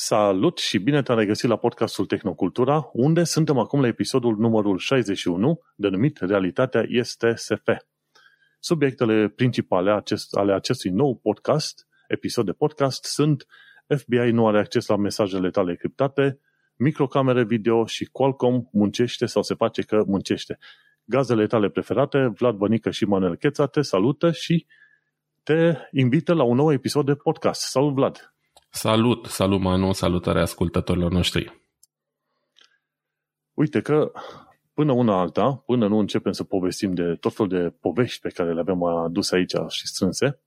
Salut și bine te-am regăsit la podcastul Tehnocultura, unde suntem acum la episodul numărul 61, denumit Realitatea este SF. Subiectele principale ale acestui nou podcast, episod de podcast, sunt FBI nu are acces la mesajele tale criptate, microcamere video și Qualcomm muncește sau se face că muncește. Gazdele tale preferate, Vlad Bănică și Manel Cheța, te salută și te invită la un nou episod de podcast. Salut, Vlad! Salut! Salut, Manu! Salutare ascultătorilor noștri! Uite că până una alta, până nu începem să povestim de tot felul de povești pe care le avem adus aici și strânse,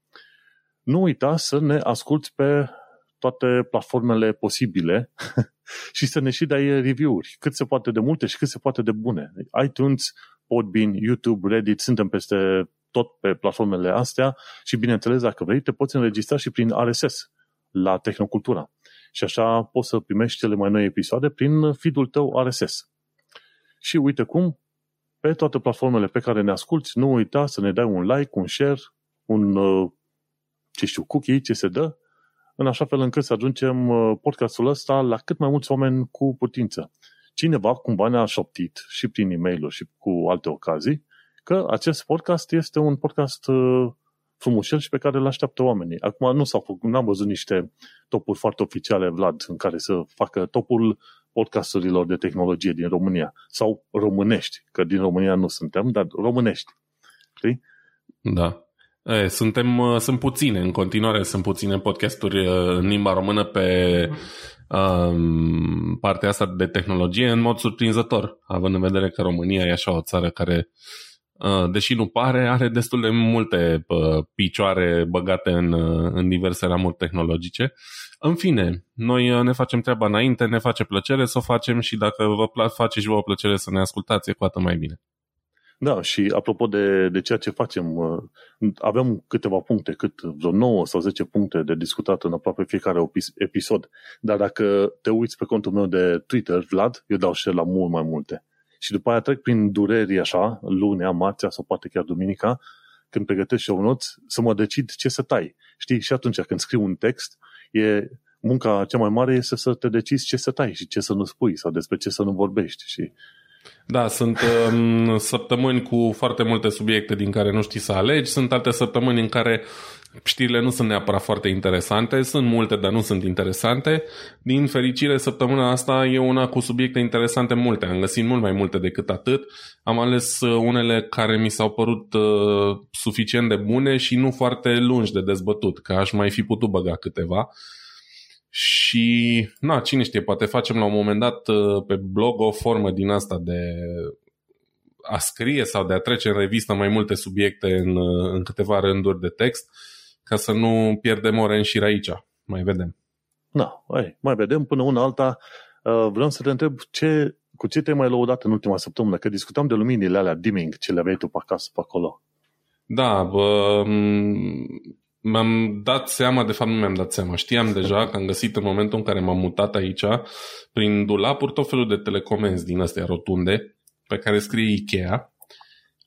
nu uita să ne asculti pe toate platformele posibile și să ne și dai review-uri, cât se poate de multe și cât se poate de bune. iTunes, Podbean, YouTube, Reddit, suntem peste tot pe platformele astea și, bineînțeles, dacă vrei, te poți înregistra și prin RSS la Tehnocultura. Și așa poți să primești cele mai noi episoade prin feed-ul tău RSS. Și uite cum, pe toate platformele pe care ne asculti, nu uita să ne dai un like, un share, un, ce știu, cookie, ce se dă, în așa fel încât să ajungem podcastul ăsta la cât mai mulți oameni cu putință. Cineva cumva ne-a șoptit și prin e-mail-uri și cu alte ocazii că acest podcast este un podcast frumușel și pe care îl așteaptă oamenii. Acum n-am văzut niște topuri foarte oficiale, Vlad, în care să facă topul podcasturilor de tehnologie din România. Sau românești, că din România nu suntem, dar românești. Știi? Da. Sunt puține, în continuare sunt puține podcasturi în limba română pe partea asta de tehnologie, în mod surprinzător, având în vedere că România e așa o țară care, deși nu pare, are destul de multe picioare băgate în diverse ramuri tehnologice. În fine, noi ne facem treaba înainte, ne face plăcere să o facem și dacă vă face și vouă plăcere să ne ascultați, e cu atât mai bine. Da, și apropo de ceea ce facem, avem câteva puncte, vreo 9 sau 10 puncte de discutat în aproape fiecare episod, dar dacă te uiți pe contul meu de Twitter, Vlad, eu dau share la mult mai multe. Și după aia trec prin dureri așa, lunea, marțea sau poate chiar duminica, când pregătesc show notes, să mă decid ce să tai. Știi? Și atunci când scriu un text, munca cea mai mare este să te decizi ce să tai și ce să nu spui sau despre ce să nu vorbești. Și da, sunt săptămâni cu foarte multe subiecte din care nu știi să alegi, sunt alte săptămâni în care știrile nu sunt neapărat foarte interesante, sunt multe, dar nu sunt interesante. Din fericire, săptămâna asta e una cu subiecte interesante multe, am găsit mult mai multe decât atât, am ales unele care mi s-au părut suficient de bune și nu foarte lungi de dezbătut, că aș mai fi putut băga câteva. Și, cine știe, poate facem la un moment dat pe blog o formă din asta de a scrie sau de a trece în revistă mai multe subiecte în câteva rânduri de text, ca să nu pierdem ore în șir aici. Mai vedem. Mai vedem până una alta. Vreau să te întreb cu ce te-ai mai lăudat în ultima săptămână, că discutam de luminile alea dimming, ce le aveai tu pe acasă, pe acolo. Da, de fapt nu mi-am dat seama, știam deja că am găsit în momentul în care m-am mutat aici, prin dulapuri, tot felul de telecomenzi din astea rotunde, pe care scrie Ikea,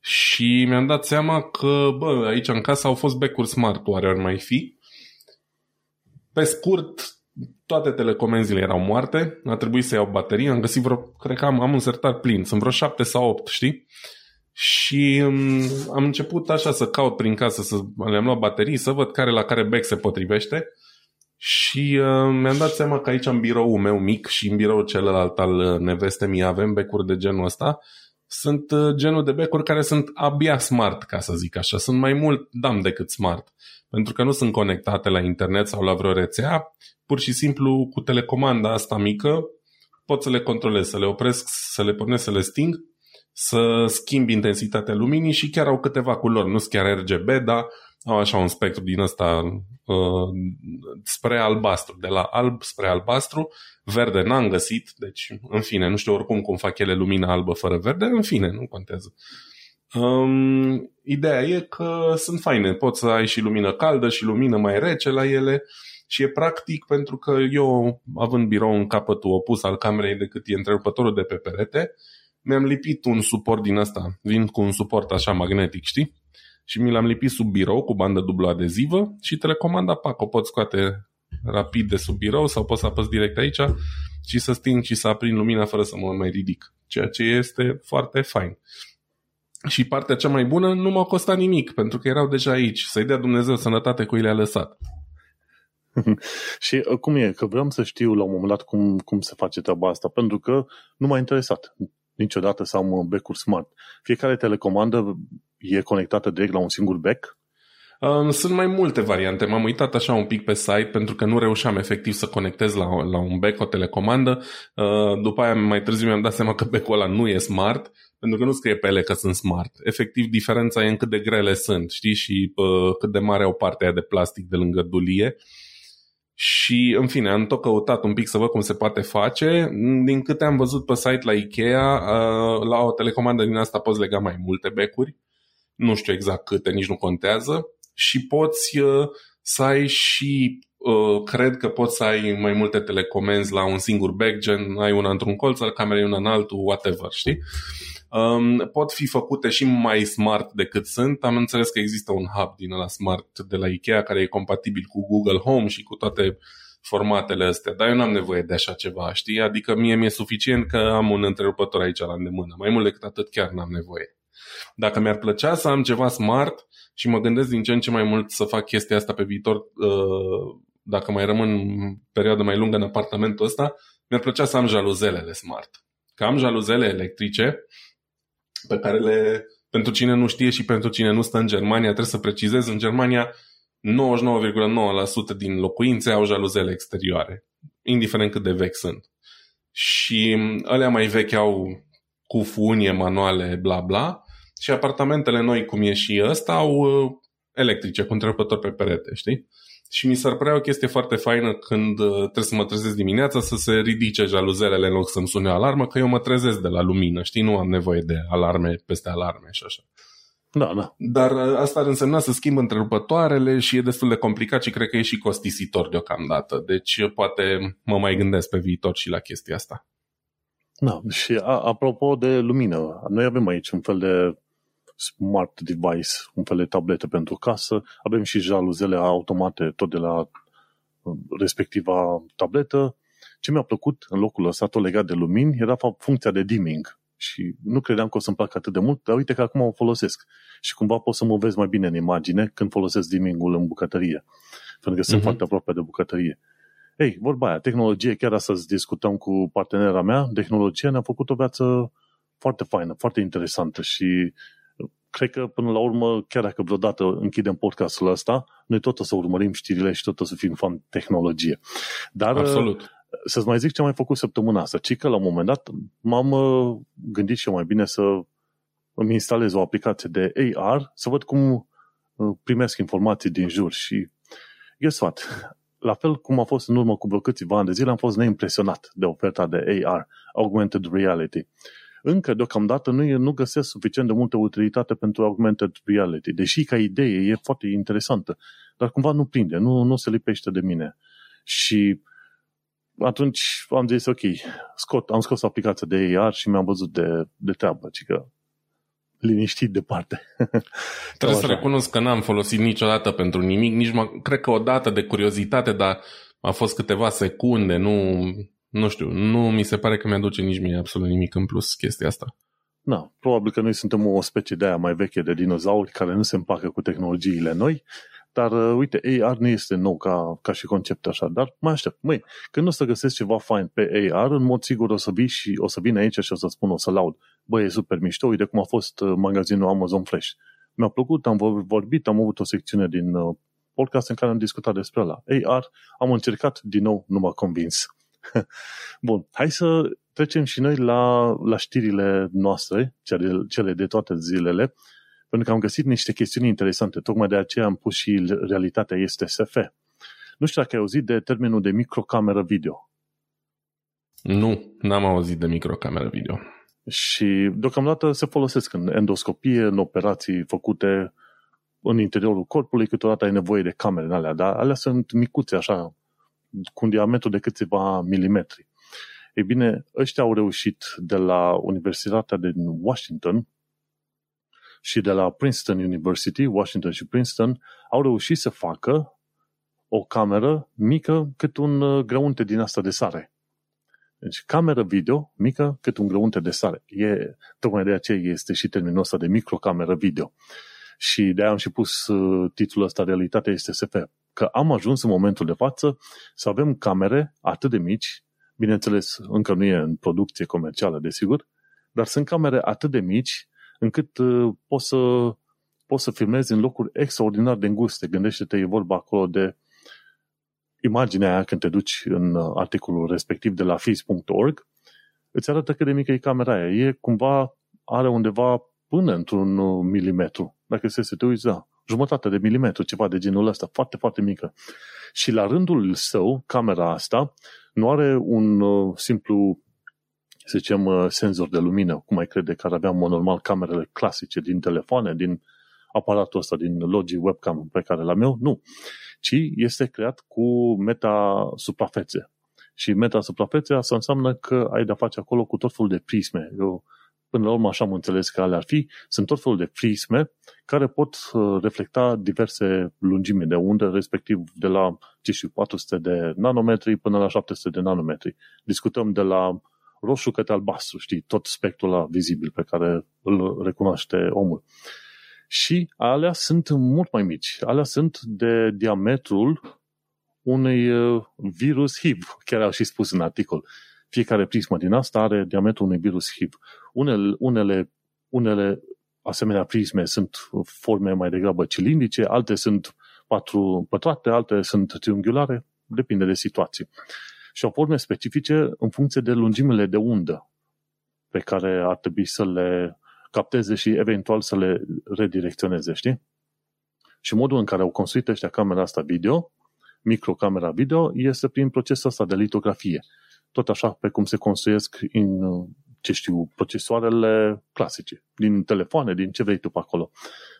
și mi-am dat seama că, aici în casă au fost becuri smart, oare mai fi. Pe scurt, toate telecomenzile erau moarte, a trebuit să iau baterie, am găsit cred că am un sertar plin, sunt vreo 7 sau 8, știi? Și am început așa să caut prin casă, le-am luat baterii, să văd care la care bec se potrivește și mi-am dat seama că aici în biroul meu mic și în biroul celălalt al nevestemii avem becuri de genul ăsta. Sunt genul de becuri care sunt abia smart, ca să zic așa, sunt mai mult dumb decât smart, pentru că nu sunt conectate la internet sau la vreo rețea, pur și simplu cu telecomanda asta mică pot să le controlez, să le opresc, să le pornesc, să le sting, să schimbi intensitatea luminii și chiar au câteva culori, nu sunt chiar RGB, dar au așa un spectru din ăsta spre albastru, de la alb spre albastru, verde n-am găsit, deci în fine, nu știu oricum cum fac ele lumina albă fără verde, în fine, nu contează. Ideea e că sunt faine, poți să ai și lumină caldă și lumină mai rece la ele și e practic pentru că eu, având birou în capătul opus al camerei decât e întrerupătorul de pe perete, mi-am lipit un suport din ăsta, vin cu un suport așa magnetic, știi? Și mi l-am lipit sub birou cu bandă dublu adezivă și telecomanda, o pot scoate rapid de sub birou sau pot să apăs direct aici și să sting și să aprind lumina fără să mă mai ridic, ceea ce este foarte fain. Și partea cea mai bună, nu m-a costat nimic, pentru că erau deja aici. Să-i dea Dumnezeu sănătate că i le-a lăsat. Și cum e? Că vreau să știu la un moment dat cum se face treaba asta, pentru că nu m-a interesat niciodată să am becuri smart. Fiecare telecomandă e conectată direct la un singur bec? Sunt mai multe variante. M-am uitat așa un pic pe site pentru că nu reușeam efectiv să conectez la un bec o telecomandă. După aia mai târziu mi-am dat seama că becul ăla nu e smart, pentru că nu scrie pe ele că sunt smart. Efectiv, diferența e în cât de grele sunt, știi? Și cât de mare au partea aia de plastic de lângă dulie. Și, în fine, am tot căutat un pic să văd cum se poate face. Din câte am văzut pe site la Ikea, la o telecomandă din asta poți lega mai multe becuri. Nu știu exact câte, nici nu contează. Și poți să ai și, cred că poți să ai mai multe telecomenzi la un singur bec, gen ai una într-un colț, al camerei una în altul, whatever, știi? Pot fi făcute și mai smart decât sunt. Am înțeles că există un hub din ăla smart de la Ikea care e compatibil cu Google Home și cu toate formatele astea, dar eu n-am nevoie de așa ceva, știi? Adică mie mi-e suficient că am un întrerupător aici la îndemână. Mai mult decât atât chiar n-am nevoie. Dacă mi-ar plăcea să am ceva smart și mă gândesc din ce în ce mai mult să fac chestia asta pe viitor, dacă mai rămân perioadă mai lungă în apartamentul ăsta, mi-ar plăcea să am jaluzelele smart. Că am jaluzele electrice pe care le, pentru cine nu știe și pentru cine nu stă în Germania, trebuie să precizez, în Germania 99,9% din locuințe au jaluzele exterioare, indiferent cât de vechi sunt. Și alea mai vechi au cu funie, manuale, bla bla, și apartamentele noi, cum e și ăsta, au electrice, cu întrerupător pe perete, știi? Și mi s-ar părea o chestie foarte faină când trebuie să mă trezesc dimineața să se ridice jaluzelele în loc să-mi sune alarmă, că eu mă trezesc de la lumină, știi? Nu am nevoie de alarme peste alarme și așa. Da, da. Dar asta ar însemna să schimb întrerupătoarele și e destul de complicat și cred că e și costisitor deocamdată. Deci poate mă mai gândesc pe viitor și la chestia asta. Da, și apropo de lumină, noi avem aici un fel de smart device, un fel de tabletă pentru casă, avem și jaluzele automate tot de la respectiva tabletă. Ce mi-a plăcut în locul ăsta, tot legat de lumini, era funcția de dimming și nu credeam că o să-mi placă atât de mult, dar uite că acum o folosesc și cumva pot să mă vezi mai bine în imagine când folosesc dimming-ul în bucătărie, pentru că sunt foarte aproape de bucătărie. Ei, vorba aia, tehnologie, chiar astăzi discutăm cu partenera mea, tehnologia ne-a făcut o viață foarte faină, foarte interesantă și cred că până la urmă, chiar dacă vreodată închidem podcastul ăsta, noi tot o să urmărim știrile și tot o să fim fan tehnologie. Dar absolut. Să-ți mai zic ce am mai făcut săptămâna asta, ci că la un moment dat m-am gândit și eu mai bine să îmi instalez o aplicație de AR, să văd cum primesc informații din jur și guess what? La fel cum a fost în urmă cu vreo câțiva ani de zile, am fost neimpresionat de oferta de AR, Augmented Reality. Încă, deocamdată, nu găsesc suficient de multă utilitate pentru Augmented Reality, deși ca idee e foarte interesantă, dar cumva nu prinde, nu se lipește de mine. Și atunci am zis, ok, am scos aplicația de AR și mi-am văzut de treabă, ci că liniștit departe. Trebuie să recunosc că n-am folosit niciodată pentru nimic, cred că o dată de curiozitate, dar a fost câteva secunde, nu știu, nu mi se pare că mi-aduce nici mie absolut nimic în plus chestia asta. Da, probabil că noi suntem o specie de aia mai veche de dinozauri care nu se împacă cu tehnologiile noi, dar uite, AR nu este nou ca și concept așa, dar mai aștept. Măi, când o să găsesc ceva fain pe AR, în mod sigur o să vin aici și o să spun, o să laud. Bă, e super mișto, uite cum a fost magazinul Amazon Fresh. Mi-a plăcut, am vorbit, am avut o secțiune din podcast în care am discutat despre ăla. AR, am încercat, din nou, nu m-a convins. Bun, hai să trecem și noi la știrile noastre, cele de toate zilele, pentru că am găsit niște chestiuni interesante. Tocmai de aceea am pus și realitatea este SF. Nu știu dacă ai auzit de termenul de microcameră video. Nu, n-am auzit de microcameră video. Și deocamdată se folosesc în endoscopie, în operații făcute în interiorul corpului, câteodată ai nevoie de camere în alea, dar alea sunt micuțe așa, cu un diametru de câțiva milimetri. Ei bine, ăștia au reușit de la Universitatea din Washington și de la Princeton University, Washington și Princeton, au reușit să facă o cameră mică cât un grăunte din asta de sare. Deci cameră video mică cât un grăunte de sare. E, tocmai de aceea este și terminul ăsta de microcameră video. Și de-aia am și pus titlul ăsta, Realitatea este SF. Că am ajuns în momentul de față să avem camere atât de mici, bineînțeles, încă nu e în producție comercială, desigur, dar sunt camere atât de mici încât poți să filmezi în locuri extraordinar de înguste. Gândește-te, e vorba acolo de imaginea aia când te duci în articolul respectiv de la phys.org, îți arată cât de mică e camera aia. E cumva, are undeva până într-un milimetru. Dacă să te uiți, da, jumătate de milimetru, ceva de genul ăsta, foarte, foarte mică. Și la rândul său, camera asta nu are un simplu, să zicem, senzor de lumină, cum ai crede că ar avea normal camerele clasice din telefoane, din aparatul ăsta, din Logi Webcam pe care l-am eu, nu. Ci este creat cu meta-suprafețe. Și meta-suprafețe asta înseamnă că ai de-a face acolo cu tot felul de prisme. Eu, până la urmă, așa am înțeles că alea ar fi. Sunt tot felul de prisme care pot reflecta diverse lungimi de undă, respectiv de la, ce știu, 400 de nanometri până la 700 de nanometri. Discutăm de la roșu către albastru, știi, tot spectrul ăla vizibil pe care îl recunoaște omul. Și alea sunt mult mai mici. Alea sunt de diametrul unui virus HIV. Chiar au și spus în articol. Fiecare prismă din asta are diametrul unui virus HIV. Unele asemenea prisme sunt forme mai degrabă cilindrice, alte sunt pătrate, alte sunt triunghiulare, depinde de situații. Și au forme specifice în funcție de lungimile de undă pe care ar trebui să le capteze și eventual să le redirecționeze, știi? Și modul în care au construit ăștia camera asta video, microcamera video, este prin procesul ăsta de litografie. Tot așa pe cum se construiesc în, ce știu, procesoarele clasice, din telefoane, din ce vrei tu pe acolo.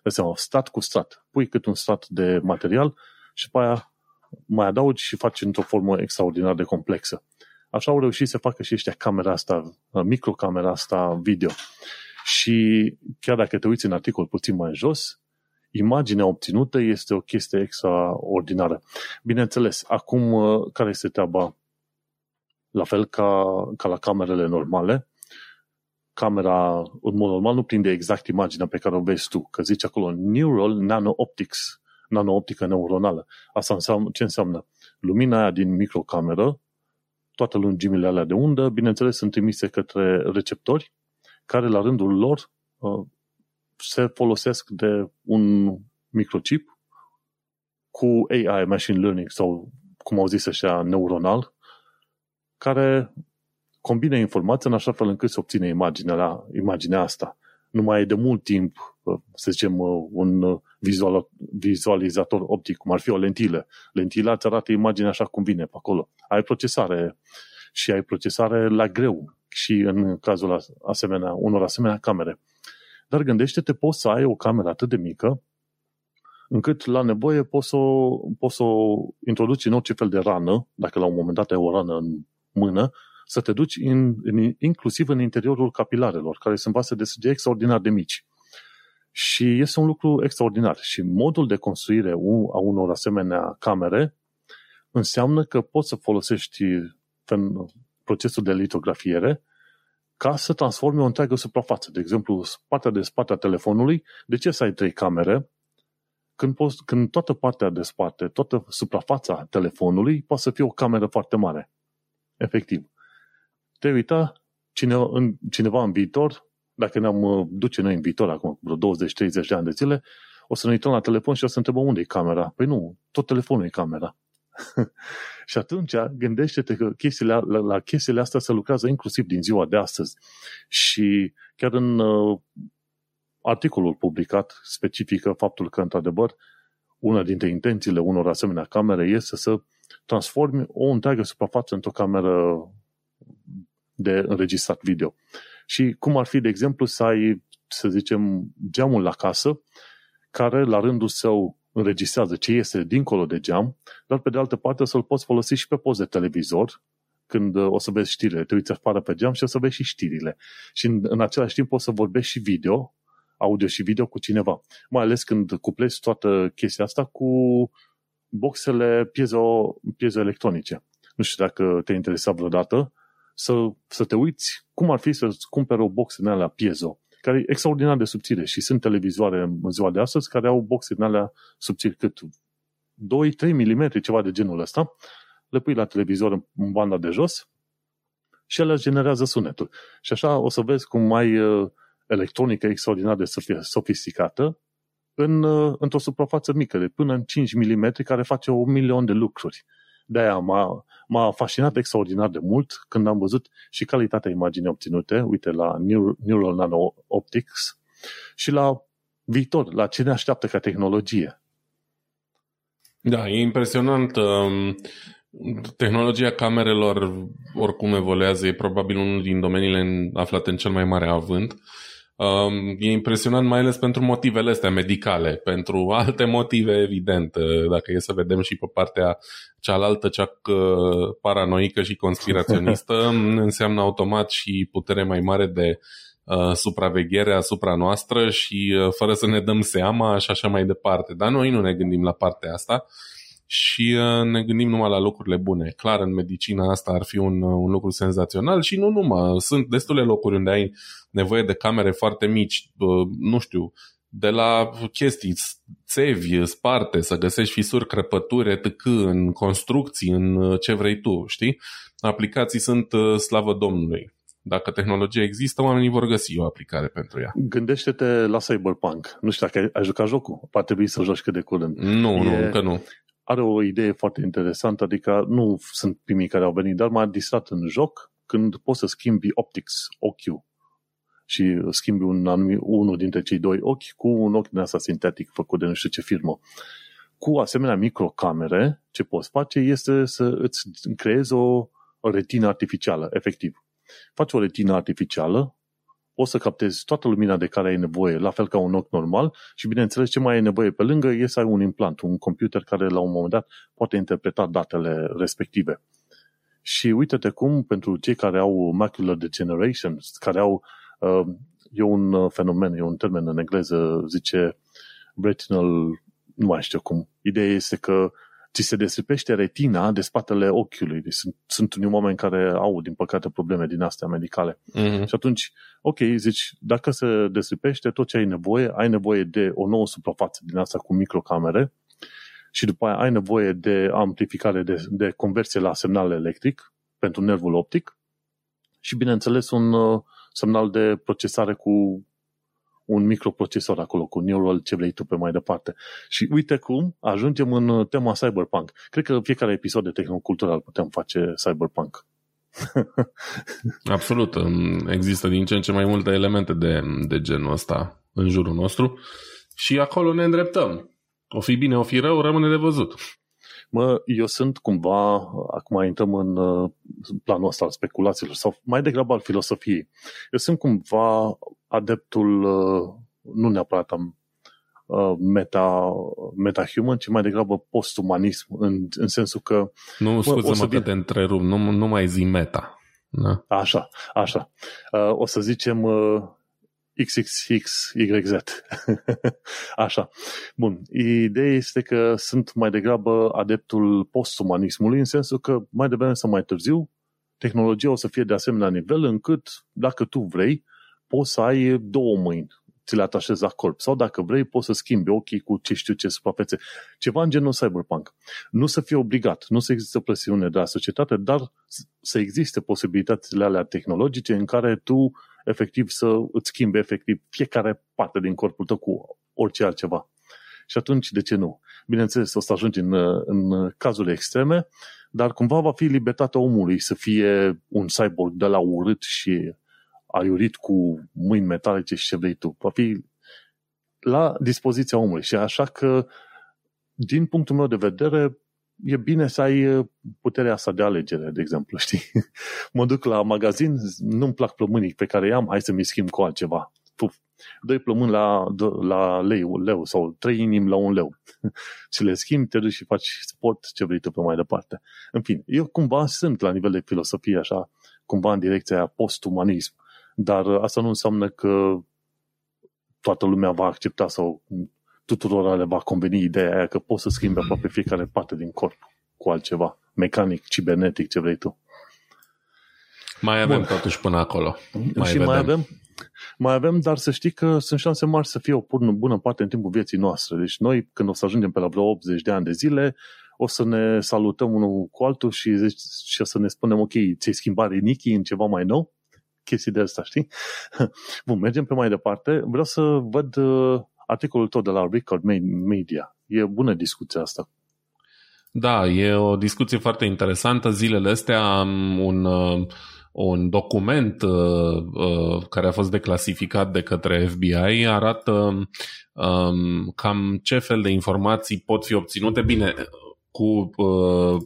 Înseamnă strat cu strat. Pui cât un strat de material și pe aia mai adaugi și faci într-o formă extraordinar de complexă. Așa au reușit să facă și ăștia camera asta, microcamera asta video. Și chiar dacă te uiți în articol puțin mai jos, imaginea obținută este o chestie extraordinară. Bineînțeles, acum care este treaba? La fel ca la camerele normale, camera în mod normal nu prinde exact imaginea pe care o vezi tu, că zici acolo Neural Nano Optics, nanooptică neuronală. Asta înseamnă, ce înseamnă? Lumina aia din microcameră, toate lungimile alea de undă, bineînțeles sunt trimise către receptori, care la rândul lor se folosesc de un microchip cu AI, machine learning, sau cum au zis așa, neuronal, care combine informația în așa fel încât se obține imaginea asta. Nu mai e de mult timp, să zicem, un vizualizator optic, cum ar fi o lentilă. Lentila îți arată imaginea așa cum vine pe acolo. Ai procesare și ai procesare la greu și în cazul unor asemenea camere. Dar gândește-te, poți să ai o cameră atât de mică încât la nevoie poți să o introduci în orice fel de rană, dacă la un moment dat ai o rană în mână, să te duci inclusiv în interiorul capilarelor, care sunt vase de sânge extraordinar de mici. Și este un lucru extraordinar. Și modul de construire a unor asemenea camere înseamnă că poți să folosești procesul de litografiere ca să transforme o întreagă suprafață. De exemplu, partea de spate a telefonului, de ce să ai 3 camere? Când toată partea de spate, toată suprafața telefonului poate să fie o cameră foarte mare. Efectiv. Te uita cineva în viitor, dacă ne-am duce noi în viitor acum, vreo 20-30 de ani de zile, o să ne uităm la telefon și o să întrebăm unde e camera. Păi nu, tot telefonul e camera. Și atunci gândește-te că la chestiile astea se lucrează inclusiv din ziua de astăzi. Și chiar în articolul publicat specifică faptul că, într-adevăr, una dintre intențiile unor asemenea camere este să transformi o întreagă suprafață într-o cameră de înregistrat video. Și cum ar fi, de exemplu, să ai, să zicem, geamul la casă, care la rândul său înregistrează ce este dincolo de geam, dar pe de altă parte să-l poți folosi și pe post de televizor, când o să vezi știrile, te uiți afară pe geam și o să vezi și știrile. Și în același timp poți să vorbești și video, audio și video cu cineva. Mai ales când cuplezi toată chestia asta cu boxele piezoelectronice. Nu știu dacă te-ai interesat vreodată să te uiți cum ar fi să-ți cumperi o boxă din alea piezo, care e extraordinar de subțire, și sunt televizoare în ziua de astăzi care au boxe din alea subțiri cât 2-3 mm, ceva de genul ăsta, le pui la televizor în banda de jos și ele generează sunetul. Și așa o să vezi cum mai electronică extraordinar de sofisticată într-o suprafață mică de până în 5 mm care face 1.000.000 de lucruri. De-aia m-a fascinat extraordinar de mult când am văzut și calitatea imaginii obținute, uite, la Neural Nano Optics și la viitor, la ce ne așteaptă ca tehnologie. Da, e impresionant. Tehnologia camerelor oricum evoluează, e probabil unul din domeniile aflate în cel mai mare avânt. E impresionant mai ales pentru motivele astea medicale, pentru alte motive evident, dacă e să vedem și pe partea cealaltă, cea paranoică și conspiraționistă, înseamnă automat și putere mai mare de supraveghere asupra noastră și fără să ne dăm seama și așa mai departe. Dar noi nu ne gândim la partea asta și ne gândim numai la lucrurile bune. Clar, în medicina asta ar fi un lucru senzațional și nu numai. Sunt destule locuri unde ai nevoie de camere foarte mici, nu știu, de la chestii, țevi sparte, să găsești fisuri, crăpături, etc., în construcții, în ce vrei tu, știi? Aplicații sunt slavă Domnului. Dacă tehnologia există, oamenii vor găsi o aplicare pentru ea. Gândește-te la Cyberpunk. Nu știu dacă ai jucat jocul. Poate trebuie să joci cât de curând. Nu, încă nu. Are o idee foarte interesantă, adică nu sunt primii care au venit, dar m-a distrat în joc când poți să schimbi optics, ochiul, și schimbi unul dintre cei doi ochi cu un ochi din asta sintetic făcut de nu știu ce firmă. Cu asemenea microcamere, ce poți face este să îți creezi o retină artificială, efectiv. Faci o retină artificială, poți să captezi toată lumina de care ai nevoie, la fel ca un ochi normal, și bineînțeles ce mai ai nevoie pe lângă e să ai un implant, un computer care la un moment dat poate interpreta datele respective. Și uite-te cum pentru cei care au macular degeneration, care au, e un fenomen, e un termen în engleză, zice retinal, nu mai știu cum, ideea este că ți se desipește retina de spatele ochiului. Sunt unii oameni care au, din păcate, probleme din astea medicale. Mm-hmm. Și atunci, ok, zici, dacă se desipește tot ce ai nevoie de o nouă suprafață din asta cu microcamere și după aia ai nevoie de amplificare, de conversie la semnal electric pentru nervul optic și, bineînțeles, un semnal de procesare cu un microprocesor acolo, cu neural, ce vrei tu pe mai departe. Și uite cum ajungem în tema Cyberpunk. Cred că în fiecare episod de Tehnocultura putem face Cyberpunk. Absolut. Există din ce în ce mai multe elemente de genul ăsta în jurul nostru și acolo ne îndreptăm. O fi bine, o fi rău, rămâne de văzut. Eu sunt cumva, acum intrăm în planul ăsta al speculațiilor sau mai degrabă al filosofiei. Eu sunt cumva adeptul, nu neapărat metahuman, ci mai degrabă postumanism, în sensul că... Nu, scuze-mă că te întrerup, nu mai zi meta. Da. Așa. O să zicem XXXYZ. Așa. Bun. Ideea este că sunt mai degrabă adeptul postumanismului, în sensul că mai devreme sau mai târziu tehnologia o să fie de asemenea nivel încât, dacă tu vrei, poți să ai două mâini, ți le atașezi la corp, sau dacă vrei poți să schimbi ochii cu ce știu ce suprafețe, ceva în genul Cyberpunk. Nu să fie obligat, nu să există presiune de la societate, dar să existe posibilitățile alea tehnologice în care tu efectiv să îți schimbi efectiv fiecare parte din corpul tău cu orice altceva. Și atunci, de ce nu? Bineînțeles, o să ajungi în cazuri extreme, dar cumva va fi libertatea omului să fie un cyborg de la urât și aiurit cu mâini metalice și ce vrei tu. Va fi la dispoziția omului. Și așa că, din punctul meu de vedere, e bine să ai puterea asta de alegere, de exemplu, știi? Mă duc la magazin, nu-mi plac plămânii pe care i-am, hai să mi schimb cu altceva. Puf, 2 plămâni la leu sau 3 inimi la 1 leu. Și le schimbi, te duci și faci sport, ce vrei tu pe mai departe. În fine, eu cumva sunt la nivel de filosofie așa, cumva în direcția postumanism. Dar asta nu înseamnă că toată lumea va accepta sau tuturora le va conveni ideea aia că poți să schimbi aproape fiecare parte din corp cu altceva, mecanic, cibernetic, ce vrei tu. Mai avem totuși până acolo. Mai avem, dar să știi că sunt șanse mari să fie o bună parte în timpul vieții noastre. Deci noi, când o să ajungem pe la vreo 80 de ani de zile, o să ne salutăm unul cu altul și o să ne spunem, ok, ți-ai schimbat rinichii în ceva mai nou? Chestii de asta, știi? Bun, mergem pe mai departe. Vreau să văd articolul tău de la Record Media. E bună discuția asta. Da, e o discuție foarte interesantă. Zilele astea am un document care a fost declasificat de către FBI, arată cam ce fel de informații pot fi obținute, bine, cu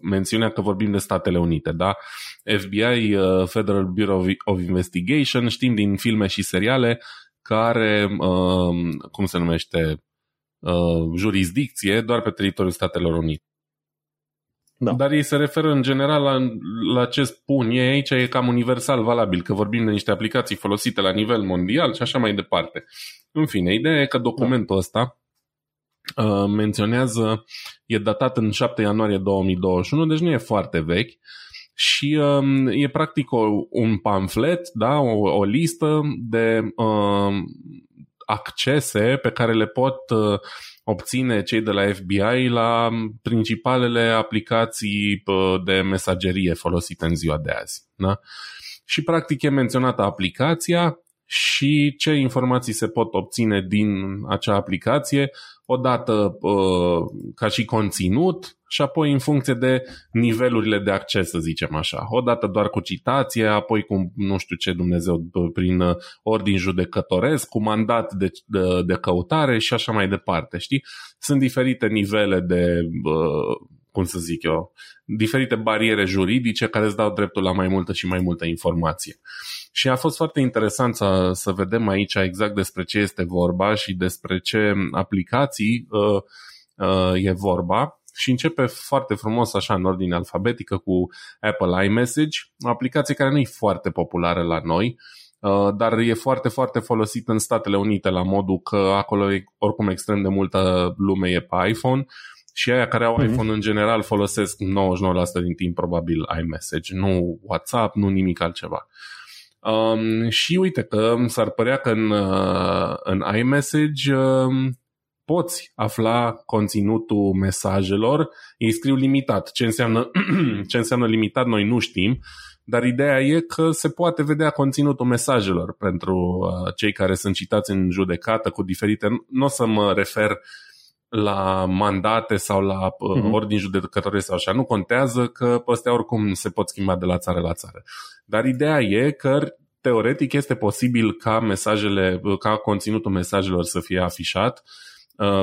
mențiunea că vorbim de Statele Unite, da? FBI, Federal Bureau of Investigation, știm din filme și seriale care, cum se numește, jurisdicție doar pe teritoriul Statelor Unite. Da. Dar ei se referă în general la ce spun ei aici, e cam universal valabil, că vorbim de niște aplicații folosite la nivel mondial și așa mai departe. În fine, ideea e că documentul ăsta menționează, e datat în 7 ianuarie 2021, deci nu e foarte vechi și e practic un pamflet, da, o listă de accese pe care le pot obține cei de la FBI la principalele aplicații de mesagerie folosite în ziua de azi. Da? Și practic e menționată aplicația și ce informații se pot obține din acea aplicație, odată ca și conținut și apoi în funcție de nivelurile de acces, să zicem așa. Odată doar cu citație, apoi cu nu știu ce Dumnezeu, prin ordin judecătoresc, cu mandat de căutare și așa mai departe, știi? Sunt diferite nivele de, cum să zic eu, diferite bariere juridice care îți dau dreptul la mai multă și mai multă informație. Și a fost foarte interesant să vedem aici exact despre ce este vorba și despre ce aplicații e vorba. Și începe foarte frumos așa în ordine alfabetică cu Apple iMessage, o aplicație care nu e foarte populară la noi, dar e foarte, foarte folosită în Statele Unite la modul că acolo e, oricum extrem de multă lume e pe iPhone și aia care au iPhone în general folosesc 99% din timp probabil iMessage, nu WhatsApp, nu nimic altceva. Și uite că s-ar părea că în iMessage poți afla conținutul mesajelor. Ei scriu limitat. Ce înseamnă limitat noi nu știm, dar ideea e că se poate vedea conținutul mesajelor pentru cei care sunt citați în judecată cu diferite... Nu o să mă refer la mandate sau la ordini judecătoresc sau așa. Nu contează că astea oricum se pot schimba de la țară la țară. Dar ideea e că teoretic este posibil ca conținutul mesajelor să fie afișat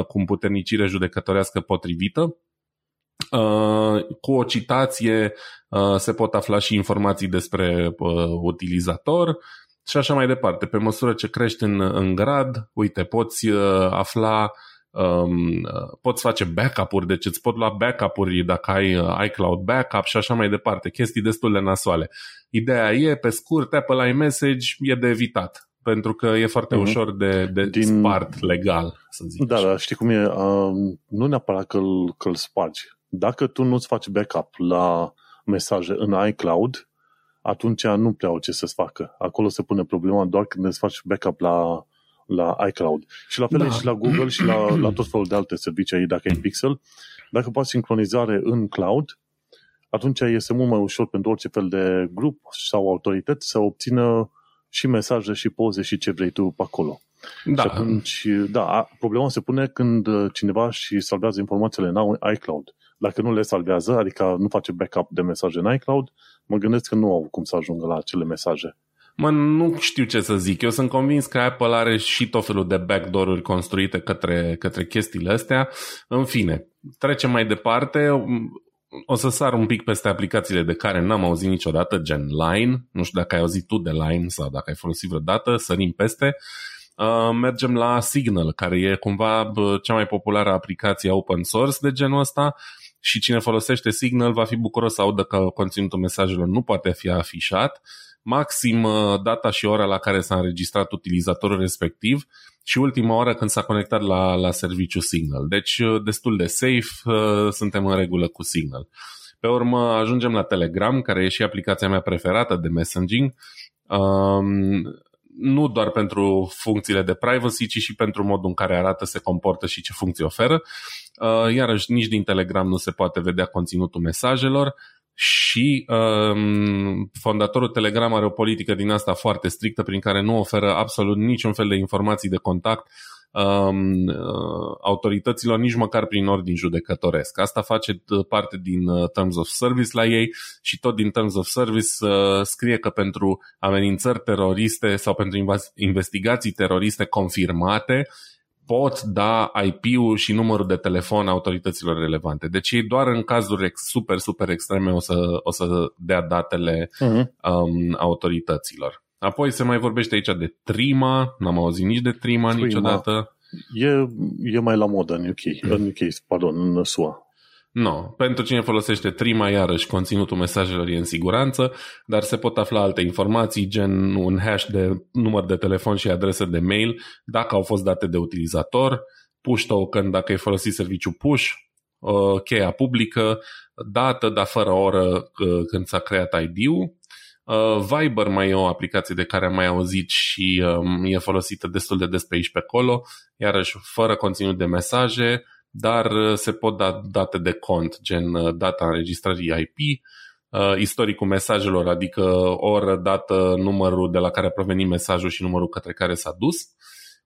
cu împuternicire judecătorească potrivită. Cu o citație se pot afla și informații despre utilizator și așa mai departe. Pe măsură ce crești în grad, uite, poți afla... poți face backup-uri, deci îți pot lua backup-uri dacă ai iCloud backup și așa mai departe, chestii destul de nasoale. Ideea e, pe scurt, Apple iMessage e de evitat, pentru că e foarte ușor de spart legal, să zic. Da, dar știi cum e, nu neapărat că-l spargi. Dacă tu nu-ți faci backup la mesaje în iCloud, atunci nu prea au ce să-ți facă. Acolo se pune problema doar când îți faci backup la iCloud. Și la fel și la Google și la tot felul de alte servicii, dacă e Pixel. Dacă faci sincronizare în cloud, atunci este mult mai ușor pentru orice fel de grup sau autorități să obțină și mesaje și poze și ce vrei tu pe acolo. Da. Și atunci, da, problema se pune când cineva și salvează informațiile în iCloud. Dacă nu le salvează, adică nu face backup de mesaje în iCloud, mă gândesc că nu au cum să ajungă la acele mesaje. Nu știu ce să zic. Eu sunt convins că Apple are și tot felul de backdoor-uri construite către chestiile astea. În fine, trecem mai departe. O să sar un pic peste aplicațiile de care n-am auzit niciodată, gen Line. Nu știu dacă ai auzit tu de Line sau dacă ai folosit vreodată, sărim peste. Mergem la Signal, care e cumva cea mai populară aplicație open source de genul ăsta. Și cine folosește Signal va fi bucuros să audă că conținutul mesajelor nu poate fi afișat. Maxim data și ora la care s-a înregistrat utilizatorul respectiv și ultima oară când s-a conectat la serviciu Signal. Deci destul de safe, suntem în regulă cu Signal. Pe urmă ajungem la Telegram, care e și aplicația mea preferată de messaging, nu doar pentru funcțiile de privacy, ci și pentru modul în care arată, se comportă și ce funcții oferă. Iarăși nici din Telegram nu se poate vedea conținutul mesajelor și fondatorul Telegram are o politică din asta foarte strictă prin care nu oferă absolut niciun fel de informații de contact autorităților, nici măcar prin ordin judecătoresc. Asta face parte din Terms of Service la ei și tot din Terms of Service scrie că pentru amenințări teroriste sau pentru investigații teroriste confirmate pot da IP-ul și numărul de telefon autorităților relevante. Deci ei doar în cazuri super, super extreme o să dea datele autorităților. Apoi se mai vorbește aici de Threema, n-am auzit nici de Threema niciodată. E mai la modă în UK, în SUA. No, pentru cine folosește Threema, iarăși conținutul mesajelor e în siguranță, dar se pot afla alte informații, gen un hash de număr de telefon și adresă de mail, dacă au fost date de utilizator, push token dacă e folosit serviciu push, cheia publică, dată, dar fără oră când s-a creat ID-ul. Viber mai e o aplicație de care am mai auzit și e folosită destul de des pe aici pe acolo, iarăși fără conținut de mesaje, dar se pot da date de cont, gen data înregistrării IP, istoricul mesajelor, adică oră, dată, numărul de la care a provenit mesajul și numărul către care s-a dus.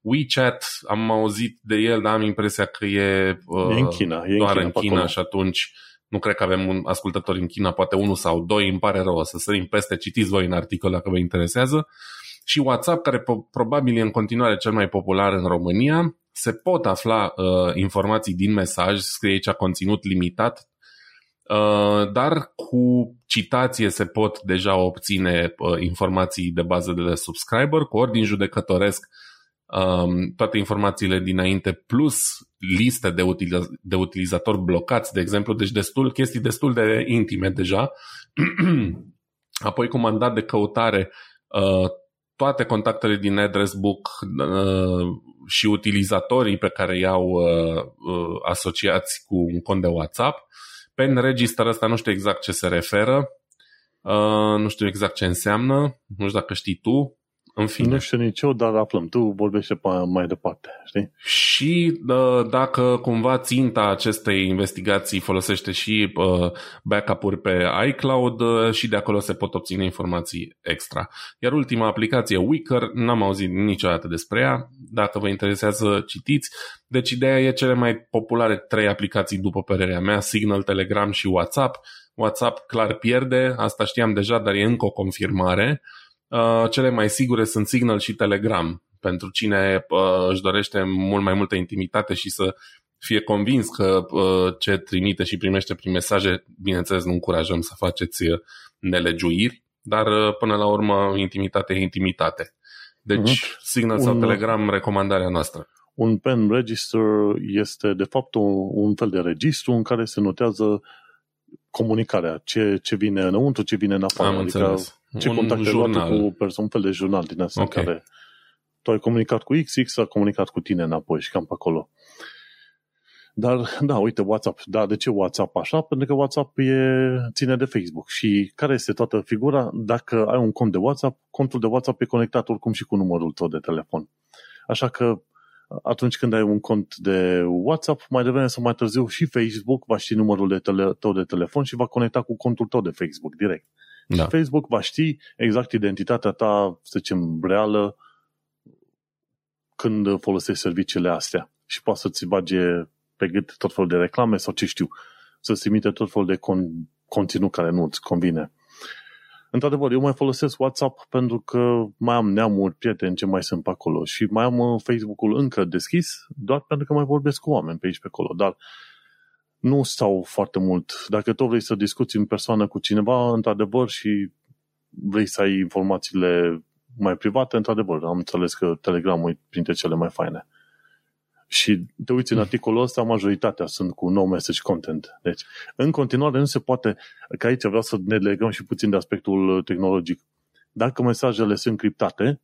WeChat, am auzit de el, dar am impresia că e în China, doar în China și atunci nu cred că avem un ascultător în China, poate unul sau doi, îmi pare rău, o să sărim peste, citiți voi în articol dacă vă interesează. Și WhatsApp, care probabil e în continuare cel mai popular în România, se pot afla informații din mesaj, scrie aici conținut limitat, dar cu citație se pot deja obține informații de bază de subscriber, cu ordin judecătoresc, toate informațiile dinainte plus liste de utilizatori blocați, de exemplu, deci chestii destul de intime deja. Apoi cu mandat de căutare, toate contactele din address book și utilizatorii pe care i-au asociați cu un cont de WhatsApp. Pen register, ăsta nu știu exact ce se referă, nu știu exact ce înseamnă, nu știu dacă știi tu. În fine. Nu știu nici eu, dar aflăm. Tu vorbește mai departe, știi? Și dacă cumva ținta acestei investigații folosește și backup-uri pe iCloud, și de acolo se pot obține informații extra. Iar ultima aplicație, Wikipedia, n-am auzit niciodată despre ea. Dacă vă interesează, citiți. Deci ideea e cele mai populare trei aplicații, după părerea mea, Signal, Telegram și WhatsApp. WhatsApp clar pierde, asta știam deja, dar e încă o confirmare. Cele mai sigure sunt Signal și Telegram. Pentru cine își dorește mult mai multă intimitate și să fie convins că ce trimite și primește prin mesaje, bineînțeles nu încurajăm să faceți nelegiuiri, dar până la urmă intimitate e intimitate. Deci Signal sau Telegram, recomandarea noastră. Un pen register este de fapt un fel de registru în care se notează comunicarea, ce vine înăuntru, ce vine în afară. Am înțeles. Ce contacte luate cu persoane, un fel de jurnal din asta, okay, în care tu ai comunicat cu X a comunicat cu tine înapoi și cam pe acolo. Dar, da, uite, WhatsApp. Da, de ce WhatsApp așa? Pentru că WhatsApp ține de Facebook. Și care este toată figura? Dacă ai un cont de WhatsApp, contul de WhatsApp e conectat oricum și cu numărul tău de telefon. Așa că atunci când ai un cont de WhatsApp, mai devreme sau mai târziu și Facebook va ști numărul tău de telefon și va conecta cu contul tău de Facebook direct. Da. Și Facebook va ști exact identitatea ta, să zicem, reală când folosești serviciile astea. Și poate să-ți bage pe gât tot felul de reclame sau ce știu, să-ți trimite tot felul de conținut care nu-ți convine. Într-adevăr, eu mai folosesc WhatsApp pentru că mai am neamuri, prieteni ce mai sunt pe acolo și mai am Facebook-ul încă deschis doar pentru că mai vorbesc cu oameni pe aici pe acolo, dar nu stau foarte mult. Dacă tot vrei să discuți în persoană cu cineva, într-adevăr, și vrei să ai informațiile mai private, într-adevăr, am înțeles că Telegram-ul e printre cele mai faine. Și te uiți în articolul ăsta, majoritatea sunt cu no message content. Deci, în continuare, nu se poate, că aici vreau să ne legăm și puțin de aspectul tehnologic. Dacă mesajele sunt criptate,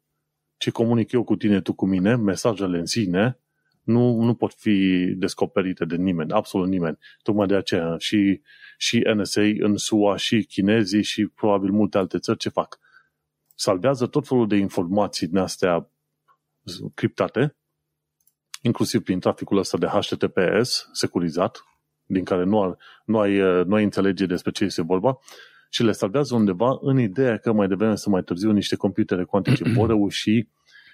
ce comunic eu cu tine, tu cu mine, mesajele în sine, nu pot fi descoperite de nimeni, absolut nimeni. Tocmai de aceea și NSA în SUA și chinezii și probabil multe alte țări ce fac? Salvează tot felul de informații din astea criptate, inclusiv prin traficul ăsta de HTTPS securizat, din care nu ai înțelege despre ce este vorba, și le salvează undeva în ideea că mai devreme sau mai târziu niște computere cuantice vor reuși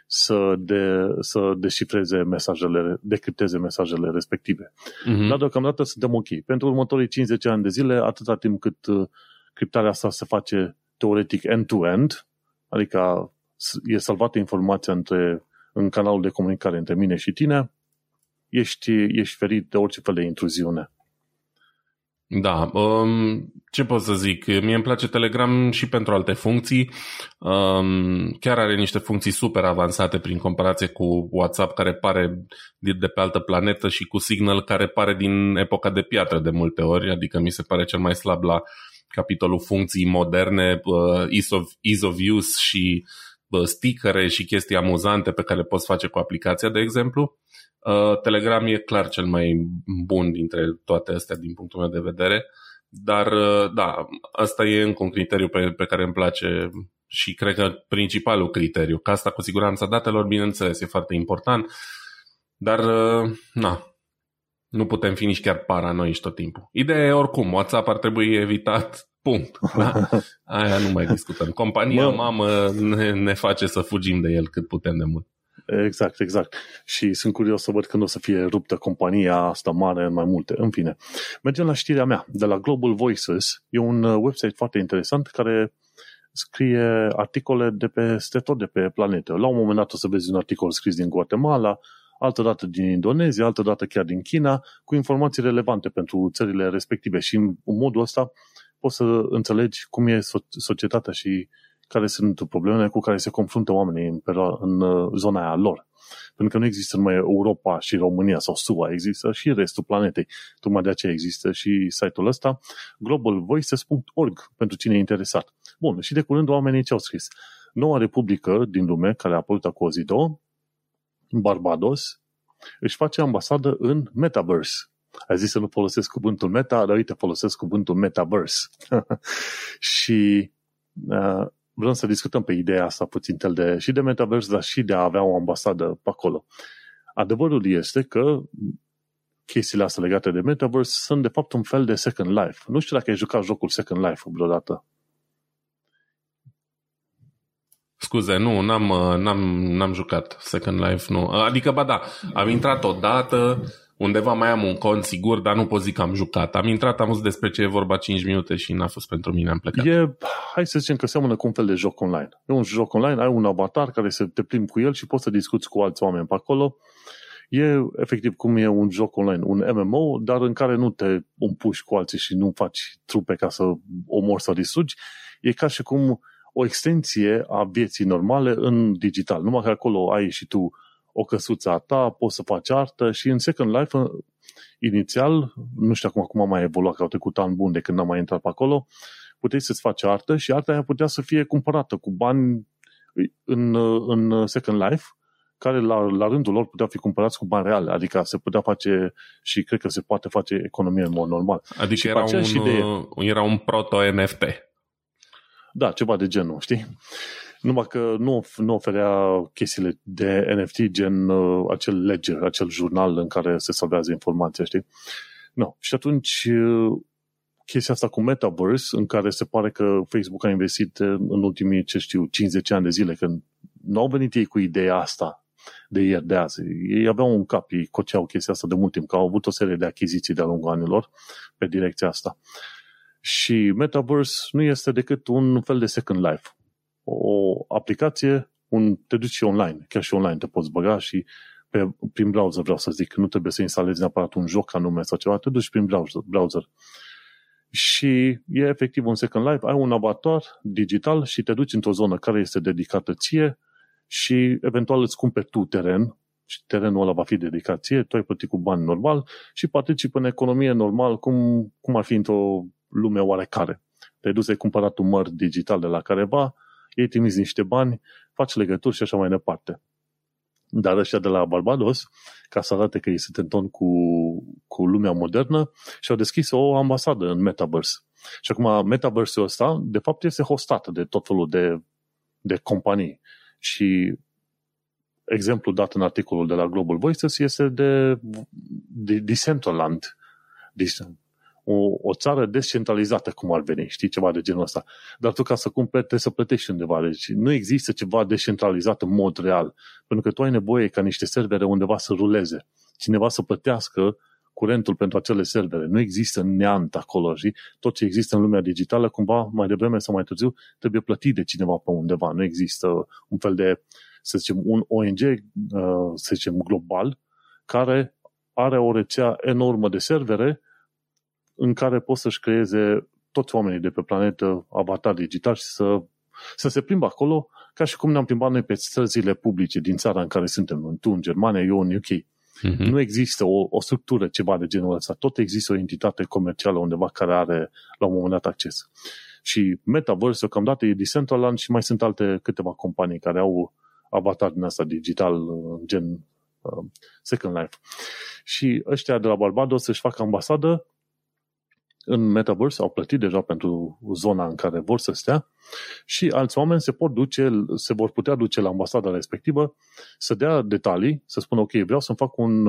să deșifreze mesajele, decripteze mesajele respective. Mm-hmm. Dar deocamdată suntem ok. Pentru următorii 50 ani de zile, atâta timp cât criptarea asta se face teoretic end-to-end, adică e salvată informația în canalul de comunicare între mine și tine, ești ferit de orice fel de intruziune. Da, ce pot să zic? Mie îmi place Telegram și pentru alte funcții. Chiar are niște funcții super avansate prin comparație cu WhatsApp, care pare de pe altă planetă, și cu Signal, care pare din epoca de piatră de multe ori. Adică mi se pare cel mai slab la capitolul funcții moderne, ease of use și stickere și chestii amuzante pe care le poți face cu aplicația, de exemplu. Telegram e clar cel mai bun dintre toate astea din punctul meu de vedere, dar da, asta e încă un criteriu pe care îmi place și cred că principalul criteriu, că asta cu siguranța datelor, bineînțeles, e foarte important, dar na, nu putem fi nici chiar paranoici tot timpul. Ideea e oricum, WhatsApp ar trebui evitat, punct. Da? Aia nu mai discutăm. Compania mamă ne face să fugim de el cât putem de mult. Exact. Și sunt curios să văd când o să fie ruptă compania asta mare în mai multe. În fine, mergem la știrea mea de la Global Voices. E un website foarte interesant care scrie articole de peste tot de pe planetă. La un moment dat o să vezi un articol scris din Guatemala, altă dată din Indonezia, altă dată chiar din China, cu informații relevante pentru țările respective. Și în modul ăsta poți să înțelegi cum e societatea și care sunt problemele cu care se confruntă oamenii în zona aia lor. Pentru că nu există numai Europa și România sau SUA, există și restul planetei. Tocmai de aceea există și site-ul ăsta, globalvoices.org, pentru cine e interesat. Bun, și de curând oamenii ce au scris? Noua Republică din lume, care a apărut acum o zi două, Barbados, își face ambasadă în Metaverse. Ai zis să nu folosesc cuvântul meta, dar uite, folosesc cuvântul Metaverse. Și vrem să discutăm pe ideea asta puțin și de Metaverse, dar și de a avea o ambasadă pe acolo. Adevărul este că chestiile astea legate de Metaverse sunt de fapt un fel de Second Life. Nu știu dacă ai jucat jocul Second Life vreodată. Scuze, nu, n-am jucat Second Life, nu. Adică, ba da, am intrat odată, undeva mai am un cont sigur, dar nu pot zic că am jucat. Am intrat, am văzut despre ce e vorba 5 minute și n-a fost pentru mine, am plecat. Hai să zicem că seamănă cu un fel de joc online. E un joc online, ai un avatar care te plimbi cu el și poți să discuți cu alți oameni pe acolo. E efectiv cum e un joc online, un MMO, dar în care nu te împuși cu alții și nu faci trupe ca să omori sau distrugi. E ca și cum o extensie a vieții normale în digital. Numai că acolo ai și tu o căsuță a ta, poți să faci artă și în Second Life, inițial, nu știu acum mai evoluat, că au trecut ani buni de când n-am mai intrat pe acolo, puteai să-ți faci artă și arta aia putea să fie cumpărată cu bani în Second Life, care la rândul lor puteau fi cumpărați cu bani reale, adică se putea face și cred că se poate face economie în mod normal. Adică era un proto-NFT. Da, ceva de genul, știi? Numai că nu oferea chestiile de NFT gen acel ledger, acel jurnal în care se salvează informația, știi? No. Și atunci chestia asta cu Metaverse, în care se pare că Facebook a investit în ultimii, 50 ani de zile, când nu au venit ei cu ideea asta de ieri, de azi. Ei aveau un cap, ei coceau chestia asta de mult timp, că au avut o serie de achiziții de-a lungul anilor pe direcția asta. Și Metaverse nu este decât un fel de Second Life. O aplicație, te duci și online, chiar și online te poți băga și prin browser, vreau să zic, nu trebuie să instalezi neapărat un joc anume sau ceva, te duci prin browser. Și e efectiv un Second Life, ai un avatar digital și te duci într-o zonă care este dedicată ție și eventual îți cumperi tu teren și terenul ăla va fi dedicat ție, tu ai plătit cu bani normal și participi în economie normal, cum ar fi într-o lume oarecare. Te duci să-i cumpărat un măr digital de la careva, ei trimiți niște bani, faci legături și așa mai departe. Dar ăștia de la Barbados, ca să arate că ei sunt în ton cu lumea modernă, și-au deschis o ambasadă în Metaverse. Și acum Metaverse-ul ăsta, de fapt, este hostat de tot felul de companii. Și exemplul dat în articolul de la Global Voices este de Decentraland. Deci, o țară descentralizată, cum ar veni, știi, ceva de genul ăsta. Dar tu, ca să cumperi, trebuie să plătești undeva. Deci nu există ceva descentralizat în mod real, pentru că tu ai nevoie ca niște servere undeva să ruleze. Cineva să plătească curentul pentru acele servere. Nu există neant acolo, și tot ce există în lumea digitală, cumva, mai devreme sau mai târziu, trebuie plătit de cineva pe undeva. Nu există un fel de, să zicem, un ONG, să zicem, global, care are o rețea enormă de servere în care pot să-și creeze toți oamenii de pe planetă avatar digital și să se plimbă acolo, ca și cum ne-am plimbat noi pe străzile publice din țara în care suntem, tu în Germania, eu în UK. Mm-hmm. Nu există o structură, ceva de genul ăsta. Tot există o entitate comercială undeva care are la un moment dat acces. Și Metaverse, deocamdată, e Decentraland și mai sunt alte câteva companii care au avatar din asta digital, gen Second Life. Și ăștia de la Barbados să-și facă ambasadă în Metaverse, au plătit deja pentru zona în care vor să stea și alți oameni se vor putea duce la ambasada respectivă să dea detalii, să spună, ok, vreau să-mi fac un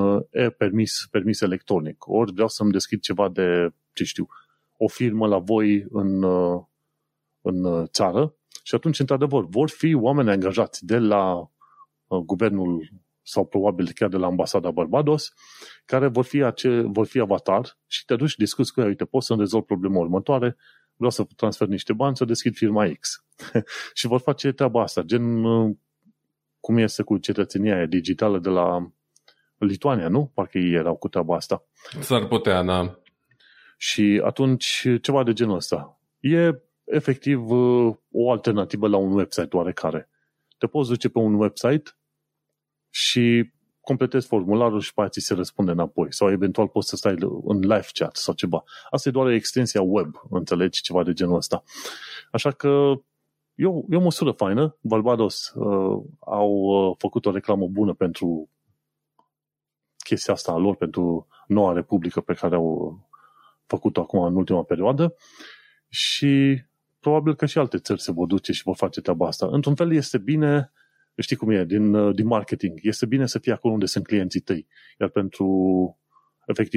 permis electronic, ori vreau să-mi deschid ceva de, ce știu, o firmă la voi în țară și atunci, într-adevăr, vor fi oameni angajați de la guvernul sau probabil chiar de la ambasada Barbados, care vor fi avatar și te duci și discuți cu ei, uite, pot să-mi rezolv problema următoare, vreau să transfer niște bani, să deschid firma X. Și vor face treaba asta, gen cum este cu cetățenia aia digitală de la Lituania, nu? Parcă ei erau cu treaba asta. S-ar putea, da. Și atunci, ceva de genul ăsta. E, efectiv, o alternativă la un website oarecare. Te poți duce pe un website și completezi formularul și pe aia ți se răspunde înapoi. Sau eventual poți să stai în live chat sau ceva. Asta e doar extensia web, înțelegi, ceva de genul ăsta. Așa că e o măsură faină. Barbados au făcut o reclamă bună pentru chestia asta a lor, pentru noua republică pe care au făcut-o acum în ultima perioadă. Și probabil că și alte țări se vor duce și vor face treaba asta. Într-un fel este bine. Știi cum e, din marketing. Este bine să fii acolo unde sunt clienții tăi. Iar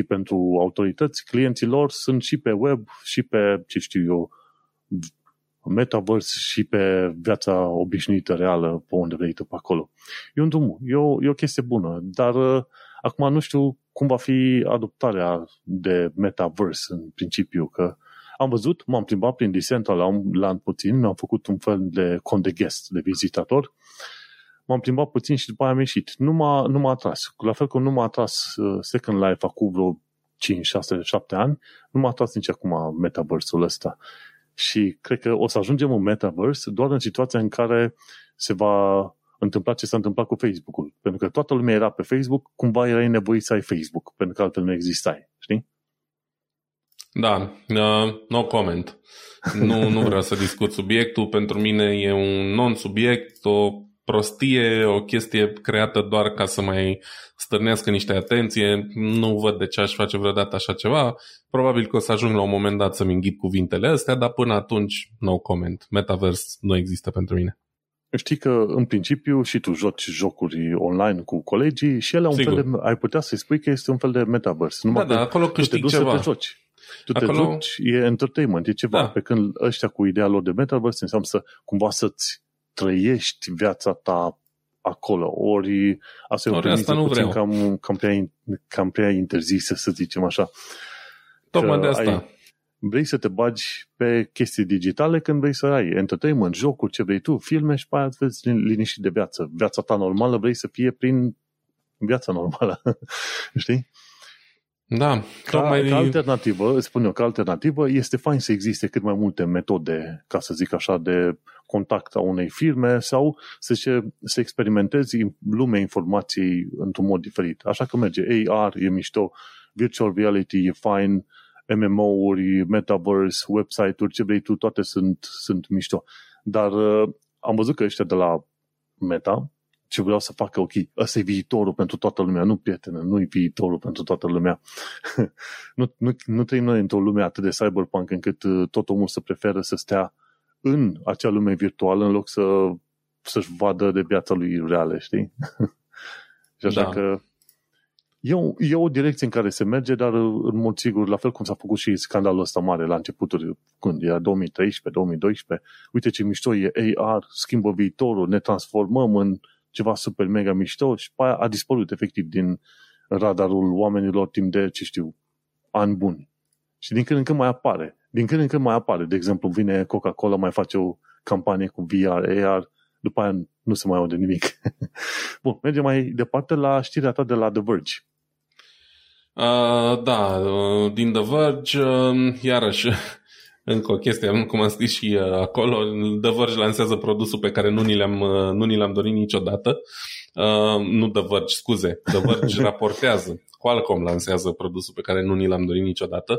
pentru autorități, clienții lor sunt și pe web, și pe, ce știu eu, Metaverse, și pe viața obișnuită, reală, pe unde vrei tu pe acolo. E un drum, e o chestie bună, dar acum nu știu cum va fi adoptarea de Metaverse în principiu, că am văzut, m-am plimbat prin Decentraland puțin, mi-am făcut un fel de cont de guest, de vizitator, m-am plimbat puțin și după aia am ieșit. Nu m-a atras. La fel cum nu m-a atras Second Life acum vreo 5, 6, 7 ani, nu m-a atras nici acum Metaverse-ul ăsta. Și cred că o să ajungem în Metaverse doar în situația în care se va întâmpla ce s-a întâmplat cu Facebook-ul. Pentru că toată lumea era pe Facebook, cumva erai nevoit să ai Facebook, pentru că altfel nu existai, știi? Da, no comment. Nu vreau să discut subiectul, pentru mine e un non-subiect, o prostie, o chestie creată doar ca să mai stârnească niște atenție, nu văd de ce aș face vreodată așa ceva, probabil că o să ajung la un moment dat să-mi înghit cuvintele astea, dar până atunci, no comment, Metaverse nu există pentru mine. Știi că, în principiu, și tu joci jocuri online cu colegii și ele ai putea să-i spui că este un fel de Metaverse. Numai da, acolo câștigi ceva. Tu acolo te duci, e entertainment, e ceva. Da. Pe când ăștia cu ideea lor de Metaverse înseamnă cumva să-ți trăiești viața ta acolo. Ori asta e o premiză puțin cam prea interzisă, să zicem așa. Tocmai de asta. Vrei să te bagi pe chestii digitale când vrei să ai entertainment, jocuri, ce vrei tu, filme și pe aia vezi liniștit de viață. Viața ta normală vrei să fie prin viața normală. Știi? Da, ca alternativă, spun eu, ca alternativă este fain să existe cât mai multe metode, ca să zic așa, de contact a unei firme sau să experimentezi lumea informației într-un mod diferit. Așa că merge. AR e mișto, virtual reality e fain, MMO-uri, Metaverse, website-uri, ce vrei tu, toate sunt mișto. Dar am văzut că ăștia de la Meta ce vreau să facă, ok, ăsta e viitorul pentru toată lumea. Nu, prietene, nu-i viitorul pentru toată lumea. Nu trăim noi într-o lume atât de cyberpunk încât tot omul să preferă să stea în acea lume virtuală în loc să-și vadă de viața lui reală, știi? Și așa că e o direcție în care se merge, dar în mod sigur, la fel cum s-a făcut și scandalul ăsta mare la începuturi, când era 2013-2012, uite ce mișto e AR, schimbă viitorul, ne transformăm în ceva super mega mișto și a dispărut efectiv din radarul oamenilor timp de, ce știu, ani buni. Și din când în când mai apare. De exemplu, vine Coca-Cola, mai face o campanie cu VR, AR, după aia nu se mai aude nimic. Bun, mergem mai departe la știrea ta de la The Verge. Din The Verge, iarăși, încă o chestie, cum am scris și acolo, The Verge lansează produsul pe care nu ni l-am dorit niciodată. Nu The Verge, scuze. The Verge raportează. Qualcomm lansează produsul pe care nu ni l-am dorit niciodată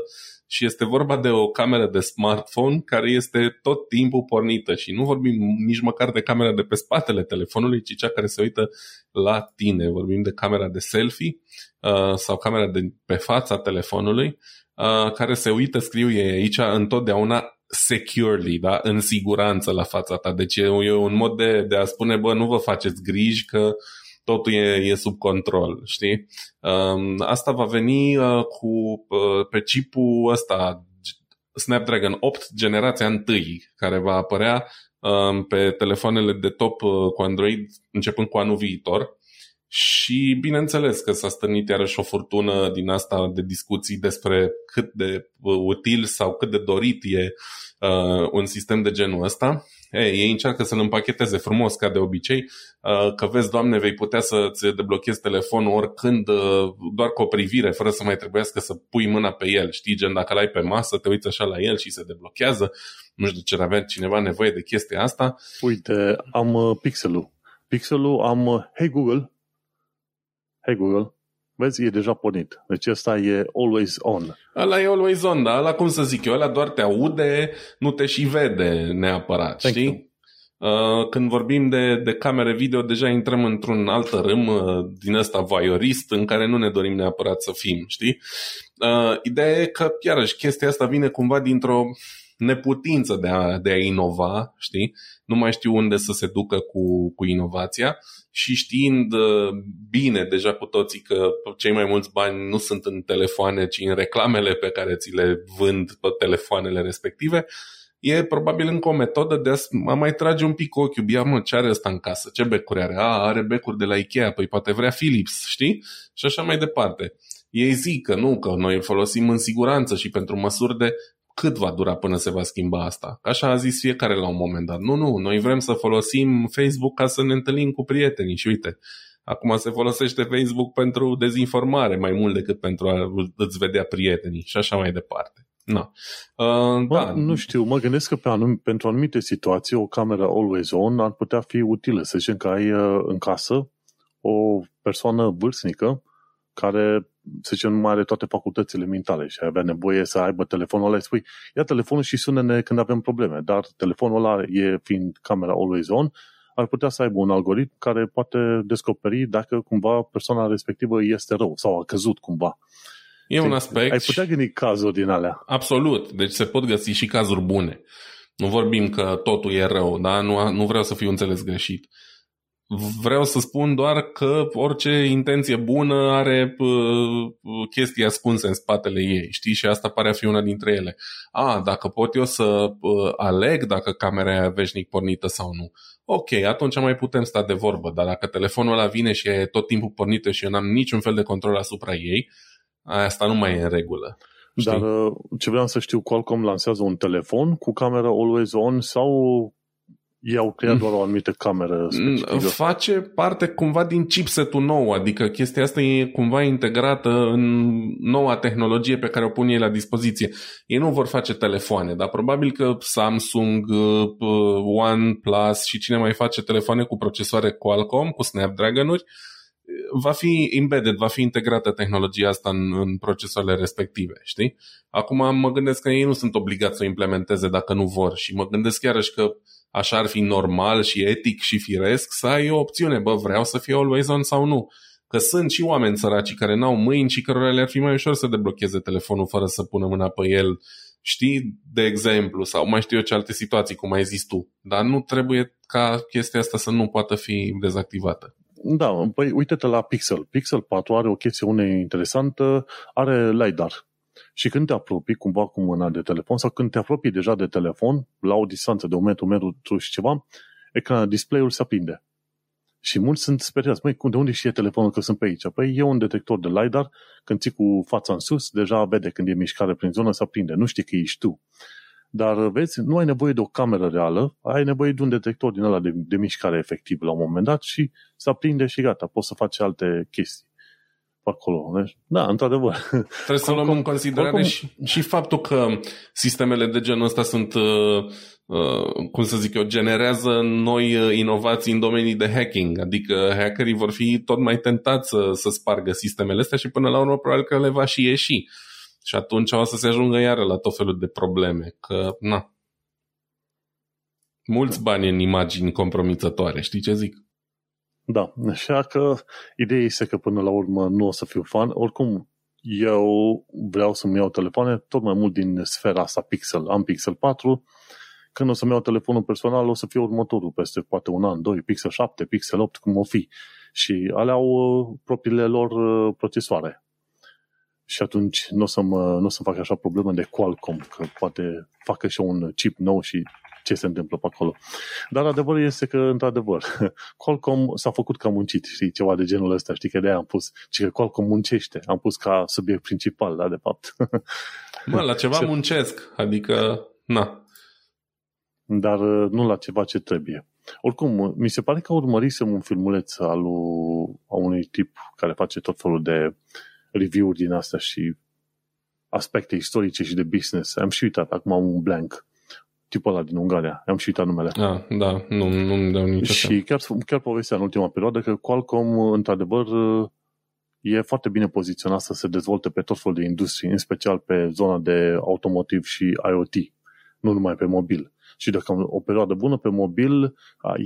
și este vorba de o cameră de smartphone care este tot timpul pornită și nu vorbim nici măcar de camera de pe spatele telefonului, ci cea care se uită la tine. Vorbim de camera de selfie sau camera de pe fața telefonului care se uită, scriu ei aici, întotdeauna securely, da? În siguranță la fața ta. Deci e un mod de a spune, bă, nu vă faceți griji că totul e sub control, știi? Asta va veni pe chipul ăsta, Snapdragon 8, generația 1, care va apărea pe telefoanele de top cu Android începând cu anul viitor. Și bineînțeles că s-a stârnit iarăși o furtună din asta de discuții despre cât de util sau cât de dorit e un sistem de genul ăsta. Ei încearcă să-l împacheteze frumos ca de obicei, că vezi, Doamne, vei putea să-ți deblochezi telefonul oricând, doar cu o privire, fără să mai trebuiască să pui mâna pe el. Știi, gen, dacă l-ai pe masă, te uiți așa la el și se deblochează. Nu știu de ce avea cineva nevoie de chestia asta. Uite, am Pixelul, am Hey Google, vezi, e deja pornit. Deci ăsta e always on. Ăla e always on, dar ăla, cum să zic eu, ăla doar te aude, nu te și vede neapărat, Thank știi? Când vorbim de camere video, deja intrăm într-un alt râm din ăsta voyeurist, în care nu ne dorim neapărat să fim, știi? Ideea e că, iarăși, chestia asta vine cumva dintr-o neputință de a inova, știi? Nu mai știu unde să se ducă cu inovația și știind bine deja cu toții că cei mai mulți bani nu sunt în telefoane, ci în reclamele pe care ți le vând pe telefoanele respective, e probabil încă o metodă de a mai trage un pic ochiul. Ia, mă, ce are ăsta în casă? Ce becuri are? Are becuri de la Ikea, păi poate vrea Philips, știi? Și așa mai departe. Ei zic că nu, că noi folosim în siguranță și pentru măsuri de cât va dura până se va schimba asta. Așa a zis fiecare la un moment dat. Nu, noi vrem să folosim Facebook ca să ne întâlnim cu prietenii și uite, acum se folosește Facebook pentru dezinformare mai mult decât pentru a îți vedea prietenii și așa mai departe. No. Nu știu, mă gândesc că pentru anumite situații o cameră always on ar putea fi utilă. Să zicem că ai în casă o persoană vârstnică care, să zicem, nu mai are toate facultățile mentale și avea nevoie să aibă telefonul ăla, spui, ia telefonul și sună-ne când avem probleme, dar telefonul ăla, fiind camera always on, ar putea să aibă un algoritm care poate descoperi dacă cumva persoana respectivă este rău sau a căzut cumva. E un aspect. Ai putea gândi cazuri din alea. Absolut, deci se pot găsi și cazuri bune. Nu vorbim că totul e rău, da? Nu vreau să fiu înțeles greșit. Vreau să spun doar că orice intenție bună are chestii ascunse în spatele ei, știi? Și asta pare a fi una dintre ele. Dacă pot eu să aleg dacă camera e veșnic pornită sau nu. Ok, atunci mai putem sta de vorbă, dar dacă telefonul ăla vine și e tot timpul pornită și eu n-am niciun fel de control asupra ei, asta nu mai e în regulă. Știi? Dar ce vreau să știu, Qualcomm lansează un telefon cu camera always on sau i-au creat doar o anumită cameră specifică? Face parte cumva din chipsetul nou, adică chestia asta e cumva integrată în noua tehnologie pe care o pun ei la dispoziție. Ei nu vor face telefoane, dar probabil că Samsung, OnePlus și cine mai face telefoane cu procesoare Qualcomm, cu Snapdragon-uri, va fi embedded, va fi integrată tehnologia asta în procesoarele respective, știi? Acum mă gândesc că ei nu sunt obligați să o implementeze dacă nu vor și mă gândesc iarăși că așa ar fi normal și etic și firesc să ai o opțiune, bă, vreau să fie always on sau nu. Că sunt și oameni săraci care n-au mâini și cărora le-ar fi mai ușor să deblocheze telefonul fără să pună mâna pe el, știi, de exemplu, sau mai știu eu ce alte situații, cum ai zis tu. Dar nu trebuie ca chestia asta să nu poată fi dezactivată. Da, păi uite-te la Pixel. Pixel 4 are o chestiune interesantă, are LiDAR. Și când te apropii cumva cu mâna de telefon sau când te apropii deja de telefon, la o distanță de 1 metru și ceva, ecran, display-ul se aprinde. Și mulți sunt speriați. Măi, de unde știe telefonul că sunt pe aici? Păi e un detector de LiDAR, când ții cu fața în sus, deja vede când e mișcare prin zonă, se aprinde. Nu știi că ești tu. Dar vezi, nu ai nevoie de o cameră reală, ai nevoie de un detector din ăla de mișcare efectiv la un moment dat și se aprinde și gata, poți să faci alte chestii acolo. Da, într-adevăr. Trebuie să luăm în considerare oricum și faptul că sistemele de genul ăsta sunt, cum să zic eu, generează noi inovații în domenii de hacking. Adică hackerii vor fi tot mai tentați să spargă sistemele astea și până la urmă probabil că le va și ieși. Și atunci o să se ajungă iară la tot felul de probleme. Că, na, mulți bani în imagini compromițătoare, știi ce zic? Da, așa că ideea este că până la urmă nu o să fiu fan. Oricum, eu vreau să-mi iau telefoane tot mai mult din sfera asta Pixel. Am Pixel 4. Când o să-mi iau telefonul personal, o să fie următorul peste poate un an, 2, Pixel 7, Pixel 8, cum o fi. Și alea au propriile lor procesoare. Și atunci nu o să-mi fac așa probleme de Qualcomm, că poate facă și un chip nou și ce se întâmplă pe acolo. Dar adevărul este că, într-adevăr, Qualcomm s-a făcut că a muncit, știi, ceva de genul ăsta, știi, că de-aia am pus, și că Qualcomm muncește, am pus ca subiect principal, da, de fapt. Mă, la ceva muncesc, adică, na. Dar nu la ceva ce trebuie. Oricum, mi se pare că urmărisem un filmuleț a unui tip care face tot felul de review-uri din astea și aspecte istorice și de business. Am și uitat, acum am un blank. Tipul ăla din Ungaria, am și uitat numele. Ah, da, nu-mi dau nicio. Și chiar povestea în ultima perioadă că Qualcomm, într-adevăr, e foarte bine poziționat să se dezvolte pe tot felul de industrie, în special pe zona de automotive și IoT, nu numai pe mobil. Și dacă o perioadă bună pe mobil,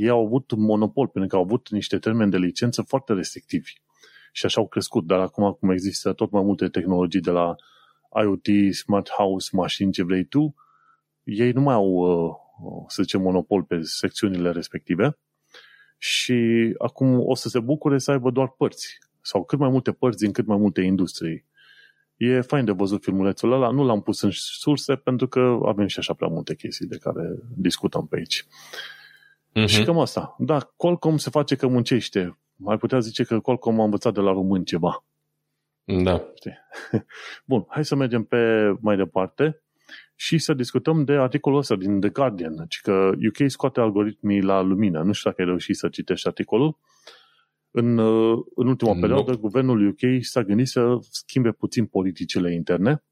ei au avut monopol, pentru că au avut niște termeni de licență foarte restrictivi. Și așa au crescut, dar acum cum există tot mai multe tehnologii de la IoT, smart house, mașini, ce vrei tu, ei nu mai au, să zicem, monopol pe secțiunile respective și acum o să se bucure să aibă doar părți sau cât mai multe părți din cât mai multe industrii. E fain de văzut filmulețul ăla, nu l-am pus în surse pentru că avem și așa prea multe chestii de care discutăm pe aici. Uh-huh. Și cam asta. Da, Qualcomm se face că muncește. Mai putea zice că Qualcomm a învățat de la români ceva. Da. Bun, hai să mergem pe mai departe. Și să discutăm de articolul ăsta din The Guardian, că UK scoate algoritmii la lumină. Nu știu dacă ai reușit să citești articolul. În ultima perioadă, guvernul UK s-a gândit să schimbe puțin politicile interne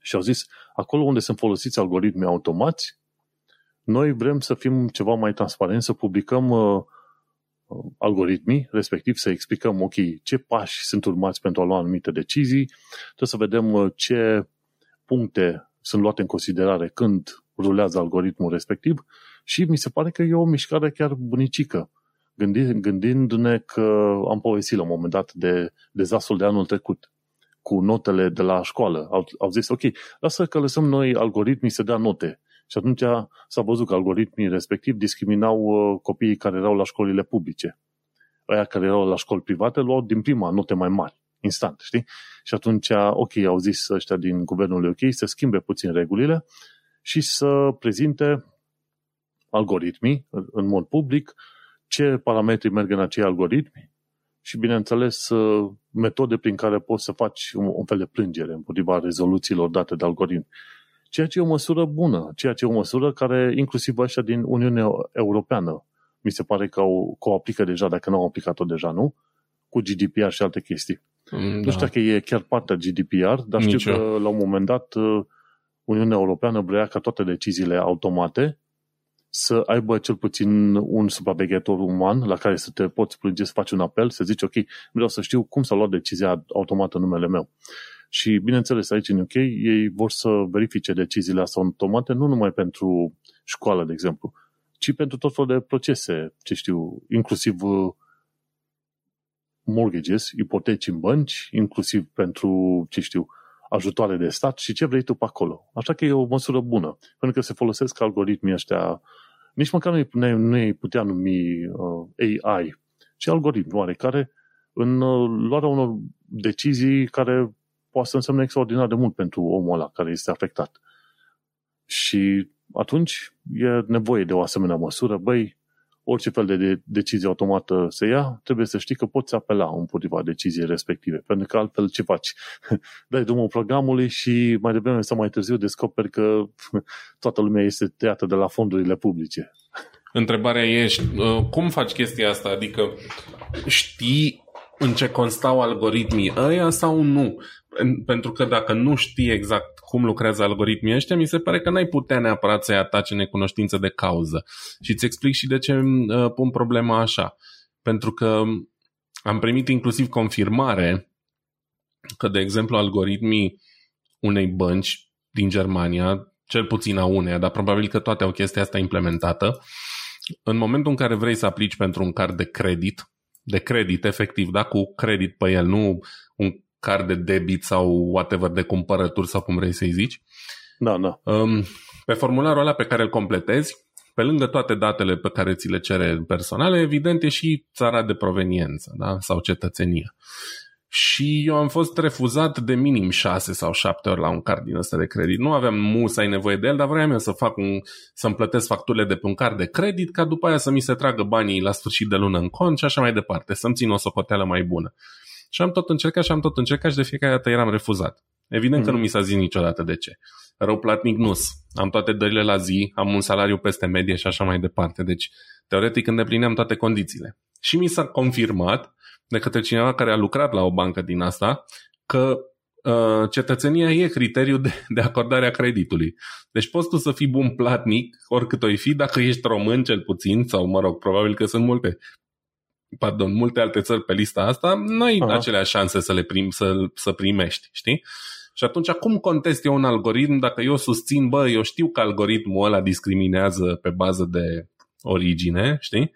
și au zis, acolo unde sunt folosiți algoritmii automați, noi vrem să fim ceva mai transparenți, să publicăm algoritmii, respectiv să explicăm, ok, ce pași sunt urmați pentru a lua anumite decizii, trebuie să vedem ce puncte sunt luate în considerare când rulează algoritmul respectiv și mi se pare că e o mișcare chiar bunicică. Gândindu-ne că am povestit la un moment dat de dezastrul de anul trecut cu notele de la școală. Au zis, ok, lasă că lăsăm noi algoritmii să dea note. Și atunci s-a văzut că algoritmii respectiv discriminau copiii care erau la școlile publice. Aia care erau la școli private luau din prima note mai mari. Instant, știi? Și atunci, ok, au zis ăștia din guvernul UK să schimbe puțin regulile și să prezinte algoritmii în mod public, ce parametri merg în acei algoritmi și, bineînțeles, metode prin care poți să faci un fel de plângere împotriva rezoluțiilor date de algoritmi. Ceea ce e o măsură bună, ceea ce e o măsură care, inclusiv ăștia din Uniunea Europeană, mi se pare că o aplică deja, dacă nu au aplicat-o deja, nu? Cu GDPR și alte chestii. Da. Nu știu dacă e chiar partea GDPR, dar știu că la un moment dat Uniunea Europeană vrea ca toate deciziile automate să aibă cel puțin un supraveghetor uman la care să te poți plânge, să faci un apel, să zici, ok, vreau să știu cum s-a luat decizia automată în numele meu. Și, bineînțeles, aici în UK, ei vor să verifice deciziile astea automate, nu numai pentru școală, de exemplu, ci pentru tot felul de procese, ce știu, inclusiv mortgages, ipoteci în bănci, inclusiv pentru, ce știu, ajutoare de stat și ce vrei tu pe acolo. Așa că e o măsură bună, pentru că se folosesc algoritmii ăștia, nici măcar nu-i putea numi AI, ci algoritmi oarecare în luarea unor decizii care poate să însemne extraordinar de mult pentru omul ăla care este afectat. Și atunci e nevoie de o asemenea măsură. Băi, orice fel de decizie automată se ia, trebuie să știi că poți apela împotriva deciziei respective, pentru că altfel ce faci? Dai drumul programului și mai devreme sau mai târziu descoperi că toată lumea este tăiată de la fondurile publice. Întrebarea e, cum faci chestia asta? Adică știi în ce constau algoritmii ăia sau nu? Pentru că dacă nu știi exact cum lucrează algoritmii ăștia, mi se pare că n-ai putea neapărat să-i ataci în necunoștință de cauză. Și îți explic și de ce pun problema așa. Pentru că am primit inclusiv confirmare că, de exemplu, algoritmii unei bănci din Germania, cel puțin a uneia, dar probabil că toate au chestia asta implementată, în momentul în care vrei să aplici pentru un card de credit efectiv, da, cu credit pe el, nu un card de debit sau whatever, de cumpărături sau cum vrei să-i zici. Da. Pe formularul ăla pe care îl completezi, pe lângă toate datele pe care ți le cere personale, evident e și țara de proveniență, da? Sau cetățenia. Și eu am fost refuzat de minim 6 sau 7 ori la un card din ăsta de credit. Nu aveam musai nevoie de el, dar vreau eu să-mi plătesc facturile de pe un card de credit, ca după aia să mi se tragă banii la sfârșit de lună în cont și așa mai departe, să-mi țin o socoteală mai bună. Și am tot încercat și de fiecare dată eram refuzat. Evident că nu mi s-a zis niciodată de ce. Rău platnic nu-s. Am toate dările la zi, am un salariu peste medie și așa mai departe. Deci, teoretic, îndeplineam toate condițiile. Și mi s-a confirmat de către cineva care a lucrat la o bancă din asta că cetățenia e criteriul de acordare a creditului. Deci poți tu să fii bun platnic, oricât o-i fi, dacă ești român cel puțin, sau mă rog, probabil că sunt multe alte țări pe lista asta, n-ai aceleași șanse să le primești, știi? Și atunci, cum contest eu un algoritm dacă eu susțin, eu știu că algoritmul ăla discriminează pe bază de origine, știi?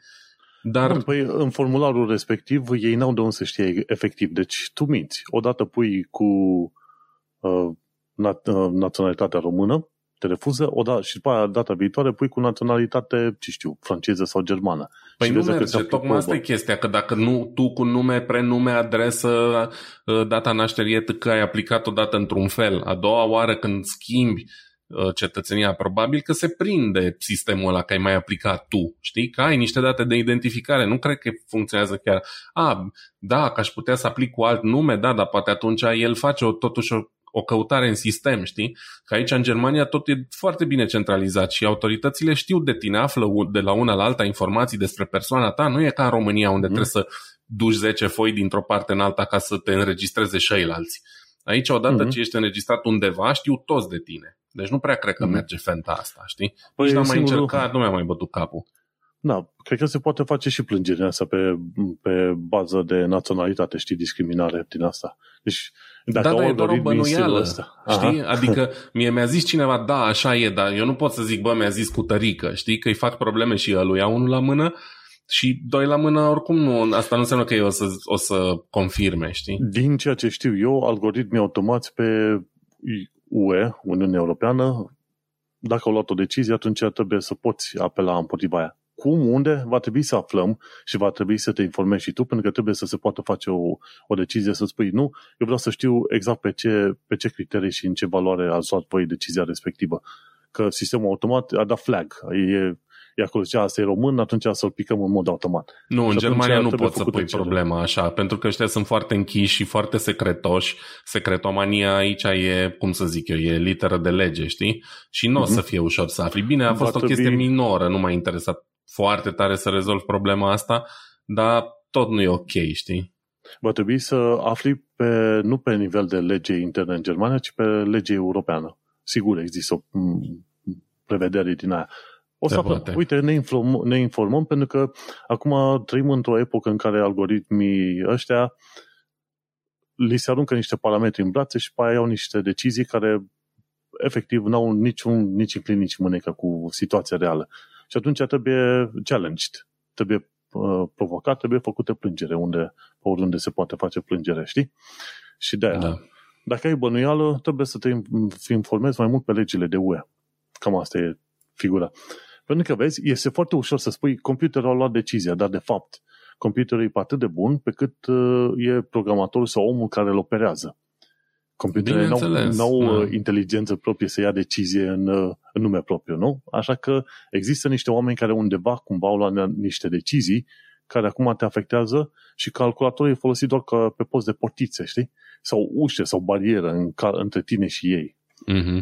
Dar... Păi, în formularul respectiv, ei n-au de unde să știe efectiv. Deci, tu minți. Odată pui cu naționalitatea română, te refuză, și după aia, data viitoare, pui cu naționalitate, ce știu, franceză sau germană. Păi și nu merge, tocmai asta e chestia, că dacă nu, tu cu nume, prenume, adresă, data nașterii, că ai aplicat odată într-un fel, a doua oară când schimbi cetățenia, probabil că se prinde sistemul ăla că ai mai aplicat tu, știi? Că ai niște date de identificare, nu cred că funcționează chiar. Da, că aș putea să aplic cu alt nume, da, dar poate atunci el face totuși o căutare în sistem, știi? Că aici în Germania tot e foarte bine centralizat și autoritățile știu de tine, află de la una la alta informații despre persoana ta, nu e ca în România unde trebuie să duci 10 foi dintr-o parte în alta ca să te înregistreze și alții. Aici odată ce ești înregistrat undeva, știu toți de tine. Deci nu prea cred că merge fenta asta, știi? Păi și n-am mai încercat, nu mi-a mai bătut capul. Da, cred că se poate face și plângerea asta pe bază de naționalitate, știi, discriminare din asta. Deci, dar e doar o bănuială, știi? Adică mie mi-a zis cineva, da, așa e, dar eu nu pot să zic, mi-a zis cu tărică, știi? Că îi fac probleme și ăluia, unul la mână și doi la mână, oricum nu, asta nu înseamnă că eu o să confirme, știi? Din ceea ce știu eu, algoritmii automați pe UE, Uniunea Europeană, dacă au luat o decizie, atunci trebuie să poți apela împotriva aia. Cum, unde, va trebui să aflăm și va trebui să te informezi și tu, pentru că trebuie să se poată face o decizie, să spui nu, eu vreau să știu exact pe ce criterii și în ce valoare ați luat voi decizia respectivă. Că sistemul automat a dat flag. E acolo, zicea, asta e român, atunci să-l picăm în mod automat. Nu, și în Germania nu poți să pui problema așa, pentru că ăștia sunt foarte închiși și foarte secretoși. Secretomania aici e, cum să zic eu, e literă de lege, știi? Și nu o să fie ușor să afli. Bine, a fost o chestie minoră, nu m-a interesat foarte tare să rezolv problema asta, dar tot nu e ok, știi? Va trebui să afli nu pe nivel de lege interne în Germania, ci pe lege europeană. Sigur, există o prevedere din aia. O să aflăm. Uite, ne informăm, pentru că acum trăim într-o epocă în care algoritmii ăștia li se aruncă niște parametri în brațe și pe aia iau niște decizii care efectiv n-au nici în plin, nici mânecă cu situația reală. Și atunci trebuie challenged, trebuie provocat, trebuie făcută plângere oriunde se poate face plângere, știi? Și de-aia, da. Dacă ai bănuială, trebuie să te informezi mai mult pe legile de UE. Cam asta e figura. Pentru că, vezi, este foarte ușor să spui computerul a luat decizia, dar de fapt computerul e pe atât de bun pe cât e programatorul sau omul care îl operează. Computerele n-au inteligență proprie să ia decizie în nume propriu, nu? Așa că există niște oameni care undeva cumva au luat niște decizii care acum te afectează și calculatorul e folosit doar ca pe post de portițe, știi? Sau ușe, sau barieră între tine și ei. Mm-hmm.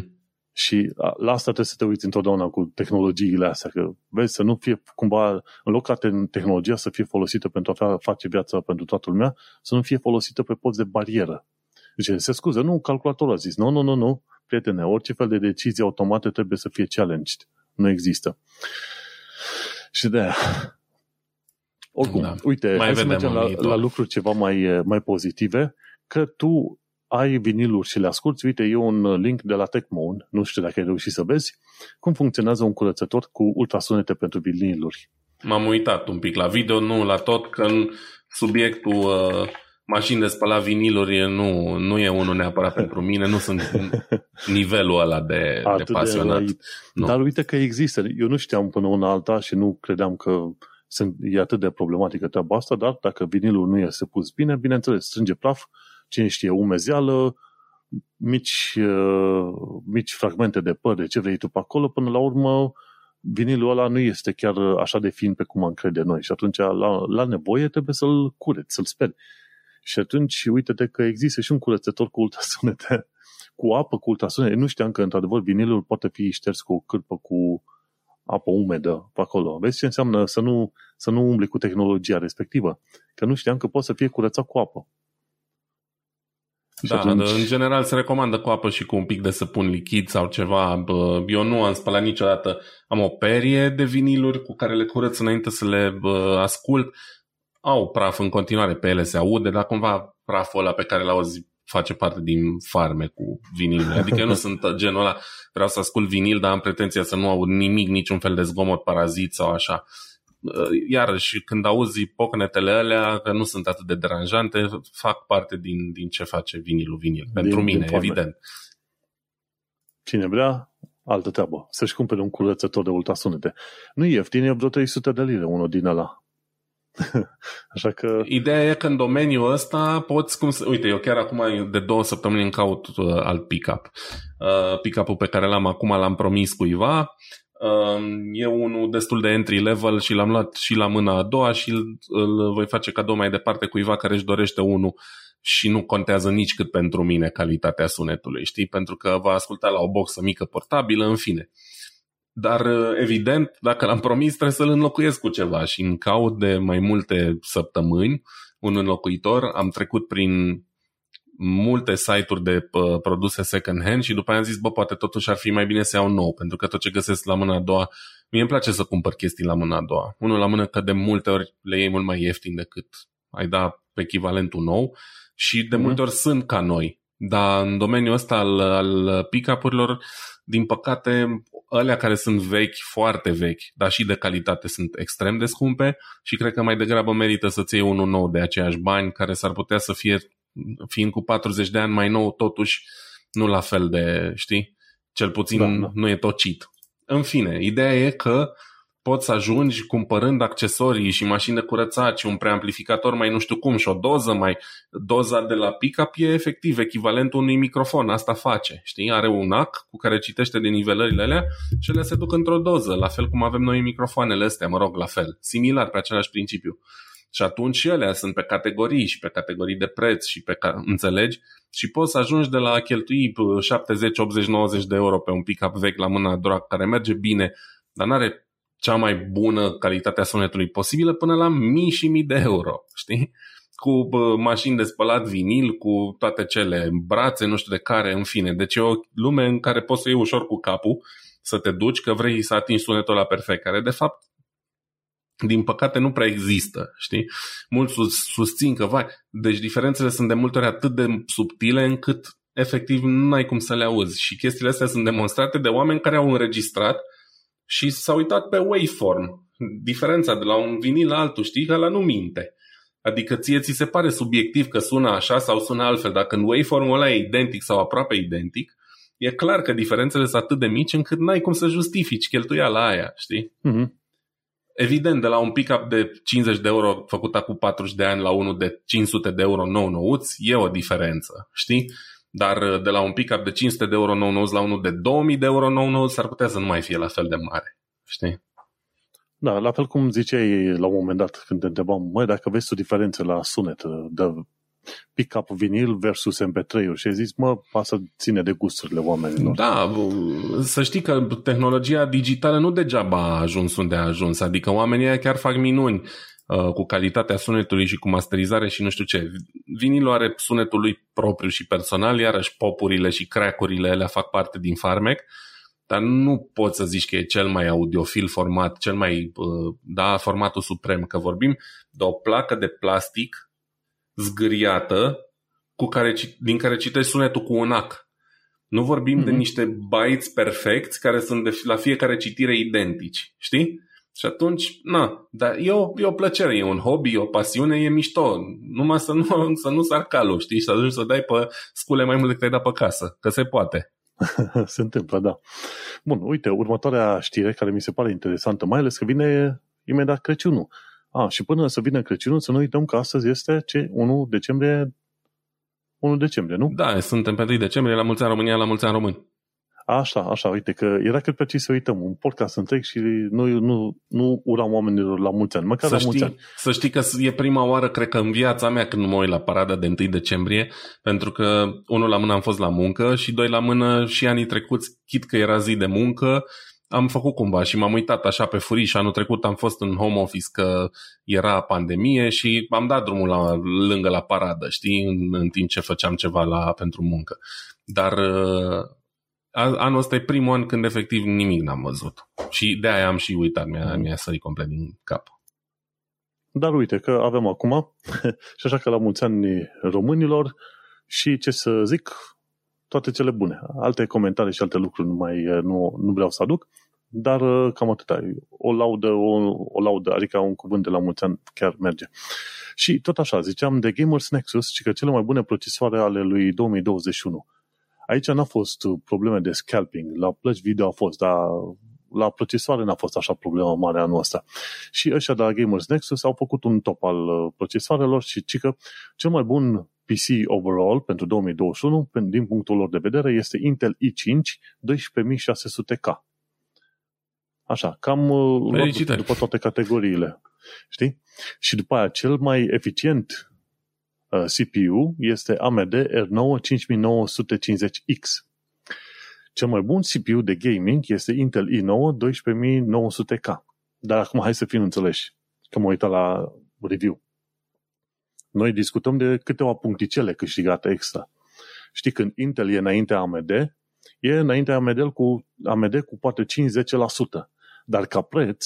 Și la asta trebuie să te uiți întotdeauna cu tehnologiile astea, că vezi să nu fie cumva, în loc ca tehnologia să fie folosită pentru a face viața pentru toată lumea, să nu fie folosită pe post de barieră. Deci, se scuză, nu, calculatorul a zis, nu, prietene, orice fel de decizie automată trebuie să fie challenged. Nu există. Și de-aia. Oricum, da. Uite, mai hai să mergem la lucruri ceva mai pozitive, că tu ai viniluri și le asculti. Uite, e un link de la Techmoon, nu știu dacă ai reușit să vezi, cum funcționează un curățător cu ultrasunete pentru viniluri. M-am uitat un pic la video, nu la tot, că în subiectul... Mașini de spălat viniluri nu e unul neapărat pentru mine, nu sunt nivelul ăla de pasionat. Dar uite că există. Eu nu știam până una alta și nu credeam că e atât de problematică treaba asta, dar dacă vinilul nu este pus bine, bineînțeles, strânge praf, cine știe, umezeală, mici fragmente de păr, de ce vrei tu pe acolo, până la urmă vinilul ăla nu este chiar așa de fin pe cum am crede noi și atunci la nevoie trebuie să-l cureți, să-l speri. Și atunci, uite-te că există și un curățător cu ultrasunete, cu apă cu ultrasunete. Nu știam că, într-adevăr, vinilul poate fi șters cu o cârpă cu apă umedă pe acolo. Vezi ce înseamnă să nu umbli cu tehnologia respectivă? Că nu știam că poate să fie curățat cu apă. Da, atunci... în general se recomandă cu apă și cu un pic de săpun lichid sau ceva. Eu nu am spălat niciodată. Am o perie de viniluri cu care le curăț înainte să le ascult. Au praf în continuare, pe ele se aude, dar cumva praful ăla pe care l-auzi face parte din farme cu vinilul. Adică eu nu sunt genul ăla, vreau să ascult vinil, dar am pretenția să nu aud nimic, niciun fel de zgomot parazit sau așa. Iarăși, când auzi pocnetele alea, că nu sunt atât de deranjante, fac parte din ce face vinilul. Pentru mine, evident. Cine vrea, altă treabă. Să-și cumpere un curățător de ultrasunete. Nu e ieftin, e vreo 300 de lire unul din ăla. Așa că... Ideea e că în domeniul ăsta poți uite, eu chiar acum de 2 săptămâni îmi caut alt pick-up. Pick-up-ul pe care l-am acum l-am promis cuiva. E unul destul de entry-level și l-am luat și la mâna a doua și îl voi face cadou mai departe cuiva care își dorește unul și nu contează nici cât pentru mine calitatea sunetului, știi? Pentru că va asculta la o boxă mică portabilă, în fine. Dar, evident, dacă l-am promis, trebuie să-l înlocuiesc cu ceva și îmi caut de mai multe săptămâni un înlocuitor. Am trecut prin multe site-uri de produse second-hand și după aia am zis, bă, poate totuși ar fi mai bine să iau nou, pentru că tot ce găsesc la mâna a doua, mie îmi place să cumpăr chestii la mâna a doua. Unul la mână că de multe ori le iei mult mai ieftin decât ai da pe echivalentul nou și de multe ori sunt ca noi. Dar în domeniul ăsta al pick-up-urilor, din păcate, alea care sunt vechi, foarte vechi, dar și de calitate sunt extrem de scumpe și cred că mai degrabă merită să-ți iei unul nou de aceiași bani, care s-ar putea să fie, fiind cu 40 de ani mai nou, totuși nu la fel de, știi? Cel puțin nu e tocit. În fine, ideea e că poți să ajungi cumpărând accesorii și mașini de curățat și un preamplificator mai nu știu cum și o doză mai... Doza de la pick-up e efectiv echivalentul unui microfon, asta face, știi? Are un ac cu care citește de nivelările alea și ele se duc într-o doză, la fel cum avem noi microfoanele astea, mă rog, la fel, similar pe același principiu. Și atunci și alea sunt pe categorii și pe categorii de preț și pe înțelegi și poți să ajungi de la a cheltui 70, 80, 90 de euro pe un pick-up vechi la mâna a doua care merge bine, dar n-are cea mai bună calitatea sunetului posibilă până la mii și mii de euro, știi? Cu mașini de spălat vinil, cu toate cele brațe, nu știu de care, în fine. Deci e o lume în care poți să iei ușor cu capul să te duci, că vrei să atingi sunetul ăla perfect, care de fapt, din păcate, nu prea există, știi? Mulți susțin că, vai, deci diferențele sunt de multe ori atât de subtile încât efectiv n-ai cum să le auzi și chestiile astea sunt demonstrate de oameni care au înregistrat și s-au uitat pe waveform, diferența de la un vinil la altul, știi, că ăla nu minte. Adică ție ți se pare subiectiv că sună așa sau sună altfel, dacă în waveform-ul ăla e identic sau aproape identic, e clar că diferențele sunt atât de mici încât n-ai cum să justifici cheltuiala aia, știi? Mhm. Evident, de la un pick-up de 50 de euro făcut acum 40 de ani la unul de 500 de euro nou-nouți, e o diferență, știi? Dar de la un pick-up de 500 de euro nou-nouți la unul de 2000 de euro nou-nouți s-ar putea să nu mai fie la fel de mare, știi? Da, la fel cum ziceai la un moment dat când te întrebam, măi, dacă vezi o diferență la sunet de pick-up vinil versus MP3-uri și ai zis, mă, asta ține de gusturile oamenilor. Da, să știi că tehnologia digitală nu degeaba a ajuns unde a ajuns, adică oamenii aia chiar fac minuni cu calitatea sunetului și cu masterizare și nu știu ce. Vinilul are sunetul lui propriu și personal, iarăși popurile și crack-urile alea fac parte din farmec, dar nu poți să zici că e cel mai audiofil format, cel mai, da, formatul suprem, că vorbim de o placă de plastic zgâriată din care citești sunetul cu un ac. Nu vorbim de niște bytes perfecți care sunt la fiecare citire identici, știi? Și atunci, na, dar e o plăcere, e un hobby, e o pasiune, e mișto. Numai să nu sar calul, știi? Și să ajungi să dai pe scule mai mult decât ai dat pe casă, că se poate. Se întâmplă, da. Bun, uite, următoarea știre care mi se pare interesantă, mai ales că vine imediat Crăciunul. Și până să vină Crăciunul, să nu uităm că astăzi este 1 decembrie, nu? Da, suntem pe 1 decembrie, la mulți ani România, la mulți ani români. Așa, uite că era cât pe ce să uităm, un podcast întreg și noi nu uram oamenilor la mulți ani, măcar la mulți ani. Să știi că e prima oară, cred că în viața mea, când mă uit la parada de 1 decembrie, pentru că unul la mână am fost la muncă și doi la mână și anii trecuți, chit că era zi de muncă, am făcut cumva și m-am uitat așa pe furii și anul trecut am fost în home office că era pandemie și am dat drumul lângă la paradă, știi, în timp ce făceam ceva pentru muncă. Dar anul ăsta e primul an când efectiv nimic n-am văzut și de aia am și uitat, mi-a sărit complet din cap. Dar uite că avem acum și așa că la mulți ani românilor și ce să zic, toate cele bune. Alte comentarii și alte lucruri nu vreau să aduc, dar cam atâta. O laudă, adică un cuvânt de la mulți ani chiar merge. Și tot așa, ziceam de Gamers Nexus și că cele mai bune procesoare ale lui 2021. Aici n-a fost probleme de scalping, la plăci video a fost, dar la procesoare n-a fost așa problema mare anul ăsta. Și ăștia de la Gamers Nexus au făcut un top al procesoarelor și cică cel mai bun PC overall pentru 2021, din punctul lor de vedere, este Intel i5 12600K. Așa, cam luat după toate categoriile. Știi? Și după aia, cel mai eficient CPU este AMD R9 5950X. Cel mai bun CPU de gaming este Intel i9 12900K. Dar acum hai să fim înțeleși, că mă uitam la review. Noi discutăm de câteva puncticele câștigate extra. Știi, când Intel e înaintea AMD, e înaintea AMD cu poate 5-10%, dar ca preț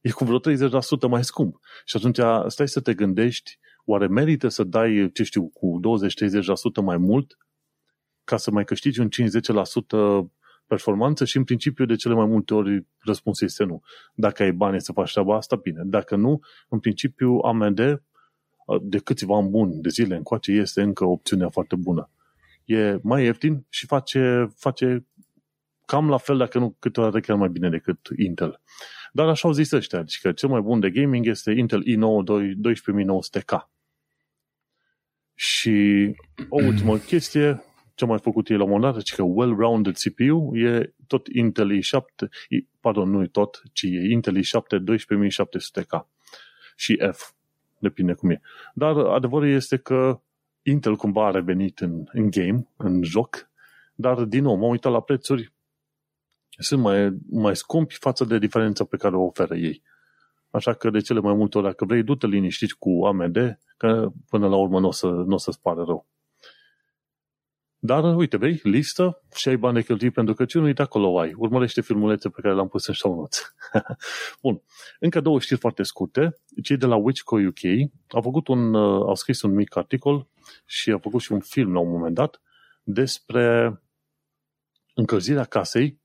e cu vreo 30% mai scump. Și atunci stai să te gândești, oare merită să dai, ce știu, cu 20-30% mai mult ca să mai câștigi un 5-10% performanță? Și în principiu de cele mai multe ori răspunsul este nu. Dacă ai bani să faci treaba asta, bine. Dacă nu, în principiu AMD de câțiva ani buni de zile încoace este încă opțiunea foarte bună. E mai ieftin și face cam la fel, dacă nu câteodată chiar mai bine decât Intel. Dar așa au zis ăștia, că cel mai bun de gaming este Intel i9 12900K. Și o ultimă chestie, ce am mai făcut ei la un moment dat, că well-rounded CPU e tot Intel i7, pardon, nu e tot, ci e Intel i7 12700K și F. Depinde cum e. Dar adevărul este că Intel cumva a revenit în game, în joc, dar din nou m-am uitat la prețuri, sunt mai scumpi față de diferența pe care o oferă ei. Așa că de cele mai multe ori, dacă vrei, du-te liniștit cu AMD, că până la urmă nu o să-ți pare rău. Dar, uite, vei, listă și ai bani de cheltuit pentru Crăciun, uite, acolo ai. Urmărește filmulețe pe care le-am pus în show notes. Bun. Încă două știri foarte scurte. Cei de la Wikico UK au scris un mic articol și au făcut și un film la un moment dat despre încălzirea casei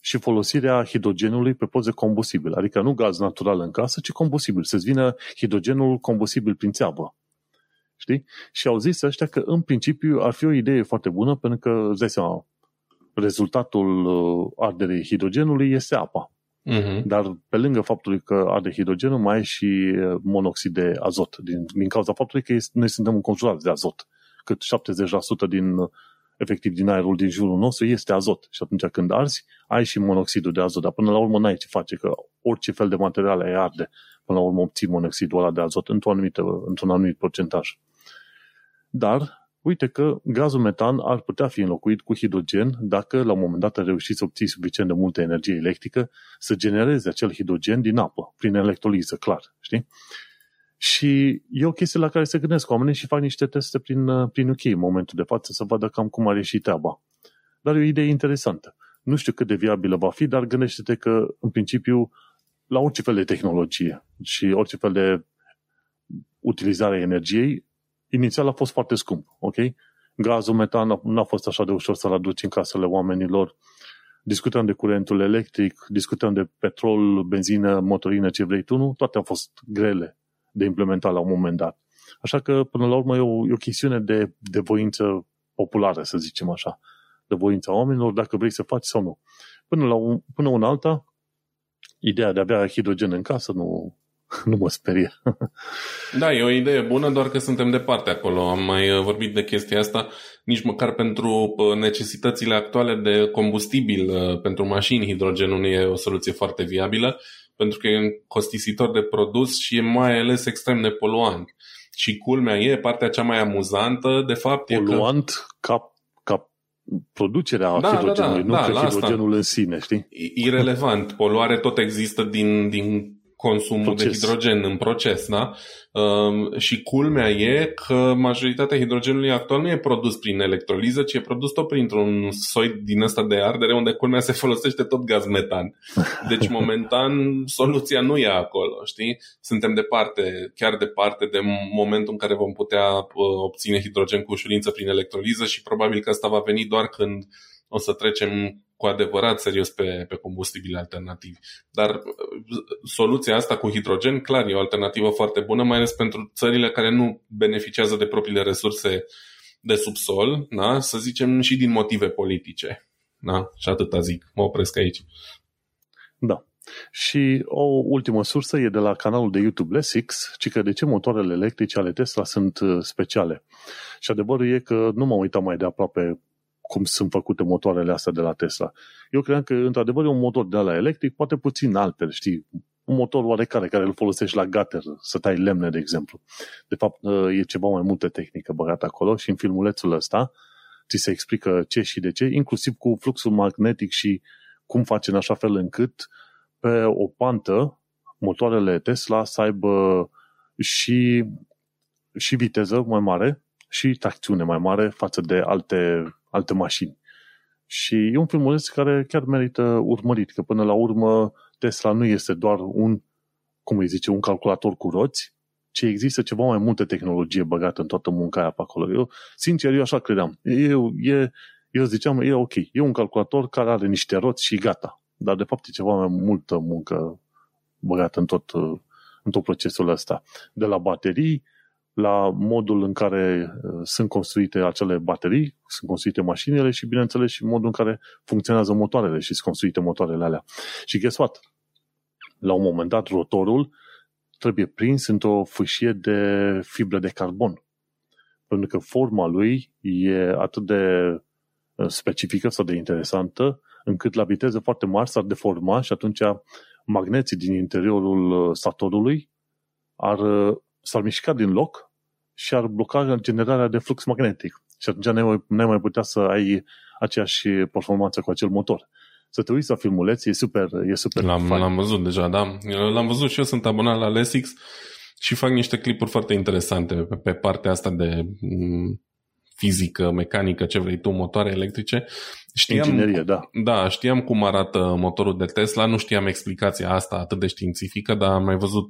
și folosirea hidrogenului pe poze combustibil. Adică nu gaz natural în casă, ci combustibil. Să-ți vină hidrogenul combustibil prin țeavă. Știi? Și au zis ăștia că în principiu ar fi o idee foarte bună, pentru că, îți dai seama, rezultatul arderii hidrogenului este apa. Uh-huh. Dar pe lângă faptul că arde hidrogenul, mai e și monoxid de azot, din cauza faptului că noi suntem înconjurați de azot. Cât 70% din aerul din jurul nostru este azot. Și atunci când arzi, ai și monoxidul de azot. Dar până la urmă n-ai ce face, că orice fel de materiale ai arde. Până la urmă obții monoxidul ăla de azot într-un anumit procentaj. Dar, uite că gazul metan ar putea fi înlocuit cu hidrogen dacă la un moment dat reușiți să obții suficient de multă energie electrică să genereze acel hidrogen din apă, prin electroliză, clar, știi? Și e o chestie la care se gândesc oamenii și fac niște teste prin UK în momentul de față să vadă cam cum are și treaba. Dar e o idee interesantă. Nu știu cât de viabilă va fi, dar gândește-te că, în principiu, la orice fel de tehnologie și orice fel de utilizare a energiei, inițial a fost foarte scump, ok? Gazul metan n-a fost așa de ușor să-l aduci în casele oamenilor. Discutăm de curentul electric, discutăm de petrol, benzină, motorină, ce vrei tu, nu? Toate au fost grele de implementat la un moment dat. Așa că, până la urmă, e o chestiune de voință populară, să zicem așa, de voința oamenilor, dacă vrei să faci sau nu. Până una alta, ideea de a avea hidrogen în casă nu mă sperie. Da, e o idee bună, doar că suntem departe acolo. Am mai vorbit de chestia asta, nici măcar pentru necesitățile actuale de combustibil pentru mașini, hidrogenul nu e o soluție foarte viabilă, pentru că e costisitor de produs și e mai ales extrem de poluant. Și culmea e, partea cea mai amuzantă, de fapt, poluant e că... ca producerea hidrogenului, nu hidrogenul în sine, știi? Irelevant. Poluare tot există din consumul de hidrogen în proces, da? Și culmea e că majoritatea hidrogenului actual nu e produs prin electroliză, ci e produs tot printr-un soi din ăsta de ardere, unde culmea se folosește tot gaz metan. Deci, momentan, soluția nu e acolo, știi? Suntem departe, chiar departe de momentul în care vom putea obține hidrogen cu ușurință prin electroliză și probabil că asta va veni doar când o să trecem cu adevărat serios pe combustibili alternativi. Dar soluția asta cu hidrogen, clar, e o alternativă foarte bună, mai ales pentru țările care nu beneficiază de propriile resurse de subsol, da? Să zicem și din motive politice. Da? Și atâta zic. Mă opresc aici. Da. Și o ultimă sursă e de la canalul de YouTube Lessics, ci că de ce motoarele electrice ale Tesla sunt speciale. Și adevărul e că nu m-am uitat mai de aproape cum sunt făcute motoarele astea de la Tesla. Eu credeam că, într-adevăr, e un motor de ala electric, poate puțin altfel, știi? Un motor oarecare care îl folosești la gater, să tai lemne, de exemplu. De fapt, e ceva mai multă tehnică băgată acolo și în filmulețul ăsta ți se explică ce și de ce, inclusiv cu fluxul magnetic și cum face în așa fel încât pe o pantă motoarele Tesla să aibă și viteză mai mare și tracțiune mai mare față de alte mașini. Și e un filmuleț care chiar merită urmărit, că până la urmă Tesla nu este doar un calculator cu roți, ci există ceva mai multă tehnologie băgată în toată munca aia pe acolo. Eu, sincer, așa credeam. Eu ziceam, e ok, e un calculator care are niște roți și gata. Dar de fapt e ceva mai multă muncă băgată în tot procesul ăsta. De la baterii, la modul în care sunt construite acele baterii, sunt construite mașinile și, bineînțeles, și modul în care funcționează motoarele și sunt construite motoarele alea. Și guess what? La un moment dat, rotorul trebuie prins într-o fâșie de fibră de carbon. Pentru că forma lui e atât de specifică sau de interesantă, încât la viteze foarte mari s-ar deforma și atunci magneții din interiorul statorului s-ar mișca din loc și ar bloca generarea de flux magnetic. Și atunci n-ai mai putea să ai aceeași performanță cu acel motor. Să te uiți la filmuleț, e super. L-am văzut deja, da. L-am văzut și eu, sunt abonat la Lessics și fac niște clipuri foarte interesante pe partea asta de fizică, mecanică, ce vrei tu, motoare electrice. Inginerie, da. Da, știam cum arată motorul de Tesla, nu știam explicația asta atât de științifică, dar am mai văzut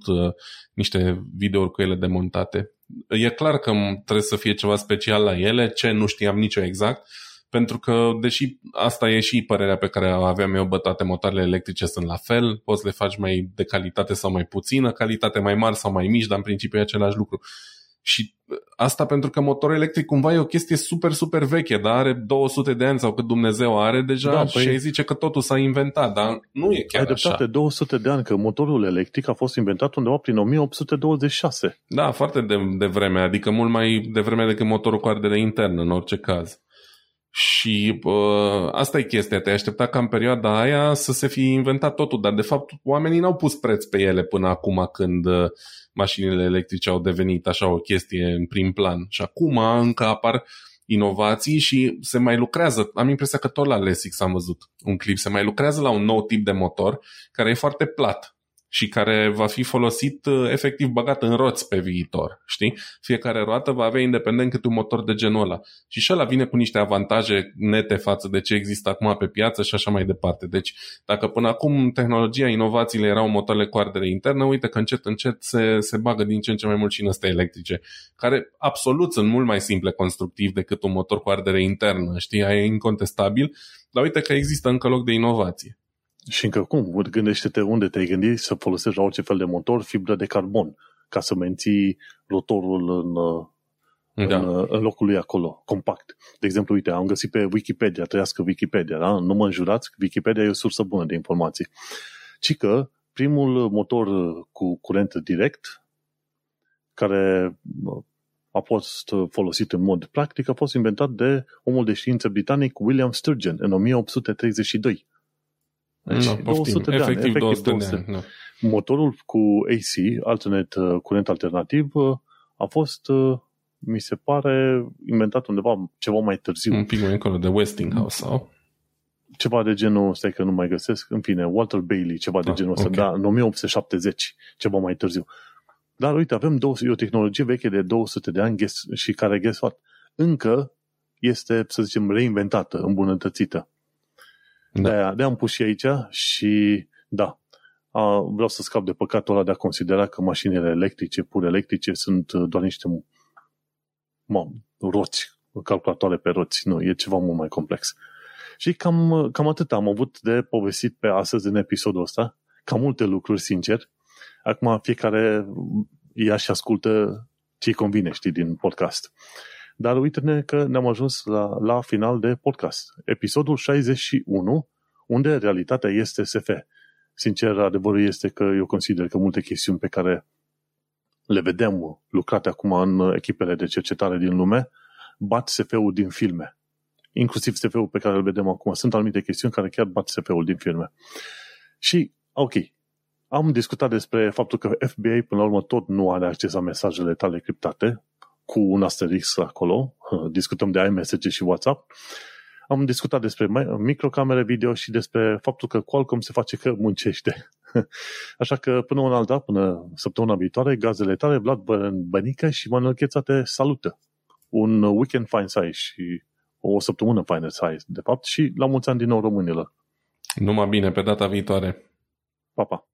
niște videouri cu ele demontate. E clar că trebuie să fie ceva special la ele, ce nu știam nicio exact, pentru că, deși asta e și părerea pe care o aveam eu, bă, toate motoarele electrice sunt la fel, poți le faci mai de calitate sau mai puțină, calitate mai mari sau mai mici, dar în principiu e același lucru. Și asta pentru că motorul electric cumva e o chestie super, super veche, dar are 200 de ani sau cât Dumnezeu are deja, da, și ei zice că totul s-a inventat, dar nu e chiar așa. Ai dreptate, 200 de ani, că motorul electric a fost inventat undeva prin 1826. Da, foarte devreme, adică mult mai devreme decât motorul cu ardere internă, în orice caz. Și asta e chestia, te-ai aștepta ca în perioada aia să se fi inventat totul, dar de fapt oamenii n-au pus preț pe ele până acum, când mașinile electrice au devenit așa o chestie în prim plan. Și acum încă apar inovații și se mai lucrează. Am impresia că tot la Lessics am văzut un clip, se mai lucrează la un nou tip de motor care e foarte plat și care va fi folosit, efectiv băgat în roți pe viitor, știi? Fiecare roată va avea independent cât un motor de genul ăla. Și și ăla vine cu niște avantaje nete față de ce există acum pe piață și așa mai departe. Deci, dacă până acum tehnologia, inovațiile erau motoarele cu ardere internă, uite că încet, încet se bagă din ce în ce mai mult și în astea electrice, care absolut sunt mult mai simple constructiv decât un motor cu ardere internă, știi? Aia e incontestabil, dar uite că există încă loc de inovație. Și încă cum? Gândește-te unde te-ai gândit să folosești la orice fel de motor fibră de carbon, ca să menții rotorul în locul lui acolo, compact. De exemplu, uite, am găsit pe Wikipedia, trăiască Wikipedia, da? Nu mă înjurați, Wikipedia e o sursă bună de informații. Ci că primul motor cu curent direct, care a fost folosit în mod practic, a fost inventat de omul de știință britanic William Sturgeon în 1832. Deci, 200 de ani. Da. Motorul cu AC, curent alternativ, a fost, mi se pare, inventat undeva ceva mai târziu. Un pic mai încolo de Westinghouse sau? Ceva de genul, stai că nu mai găsesc, în fine, Walter Bailey, ceva de genul ăsta, da, în 1870, ceva mai târziu. Dar uite, avem o tehnologie veche de 200 de ani și care, guess what, încă este, să zicem, reinventată, îmbunătățită. Da. De-aia am pus și aici și da, vreau să scap de păcatul ăla de a considera că mașinile electrice, pur electrice, sunt doar niște roți, calculatoare pe roți. Nu, e ceva mult mai complex. Și cam atât am avut de povestit pe astăzi în episodul ăsta. Cam multe lucruri, sincer. Acum fiecare ia și ascultă ce-i convine, știi, din podcast. Dar uite-ne că ne-am ajuns la final de podcast. Episodul 61, unde realitatea este SF. Sincer, adevărul este că eu consider că multe chestiuni pe care le vedem lucrate acum în echipele de cercetare din lume, bat SF-ul din filme. Inclusiv SF-ul pe care îl vedem acum. Sunt anumite chestiuni care chiar bat SF-ul din filme. Și, ok, am discutat despre faptul că FBI, până la urmă, tot nu are acces la mesajele tale criptate, cu un asterix acolo, discutăm de iMessage și WhatsApp, am discutat despre microcamere video și despre faptul că Qualcomm se face că muncește. Așa că până săptămâna viitoare, gazdele tale, Vlad Bănică și Manel Cheța te salută. Un weekend fain să ai și o săptămână faină să ai, de fapt, și la mulți ani din nou, românilor. Numai bine, pe data viitoare. Pa, pa!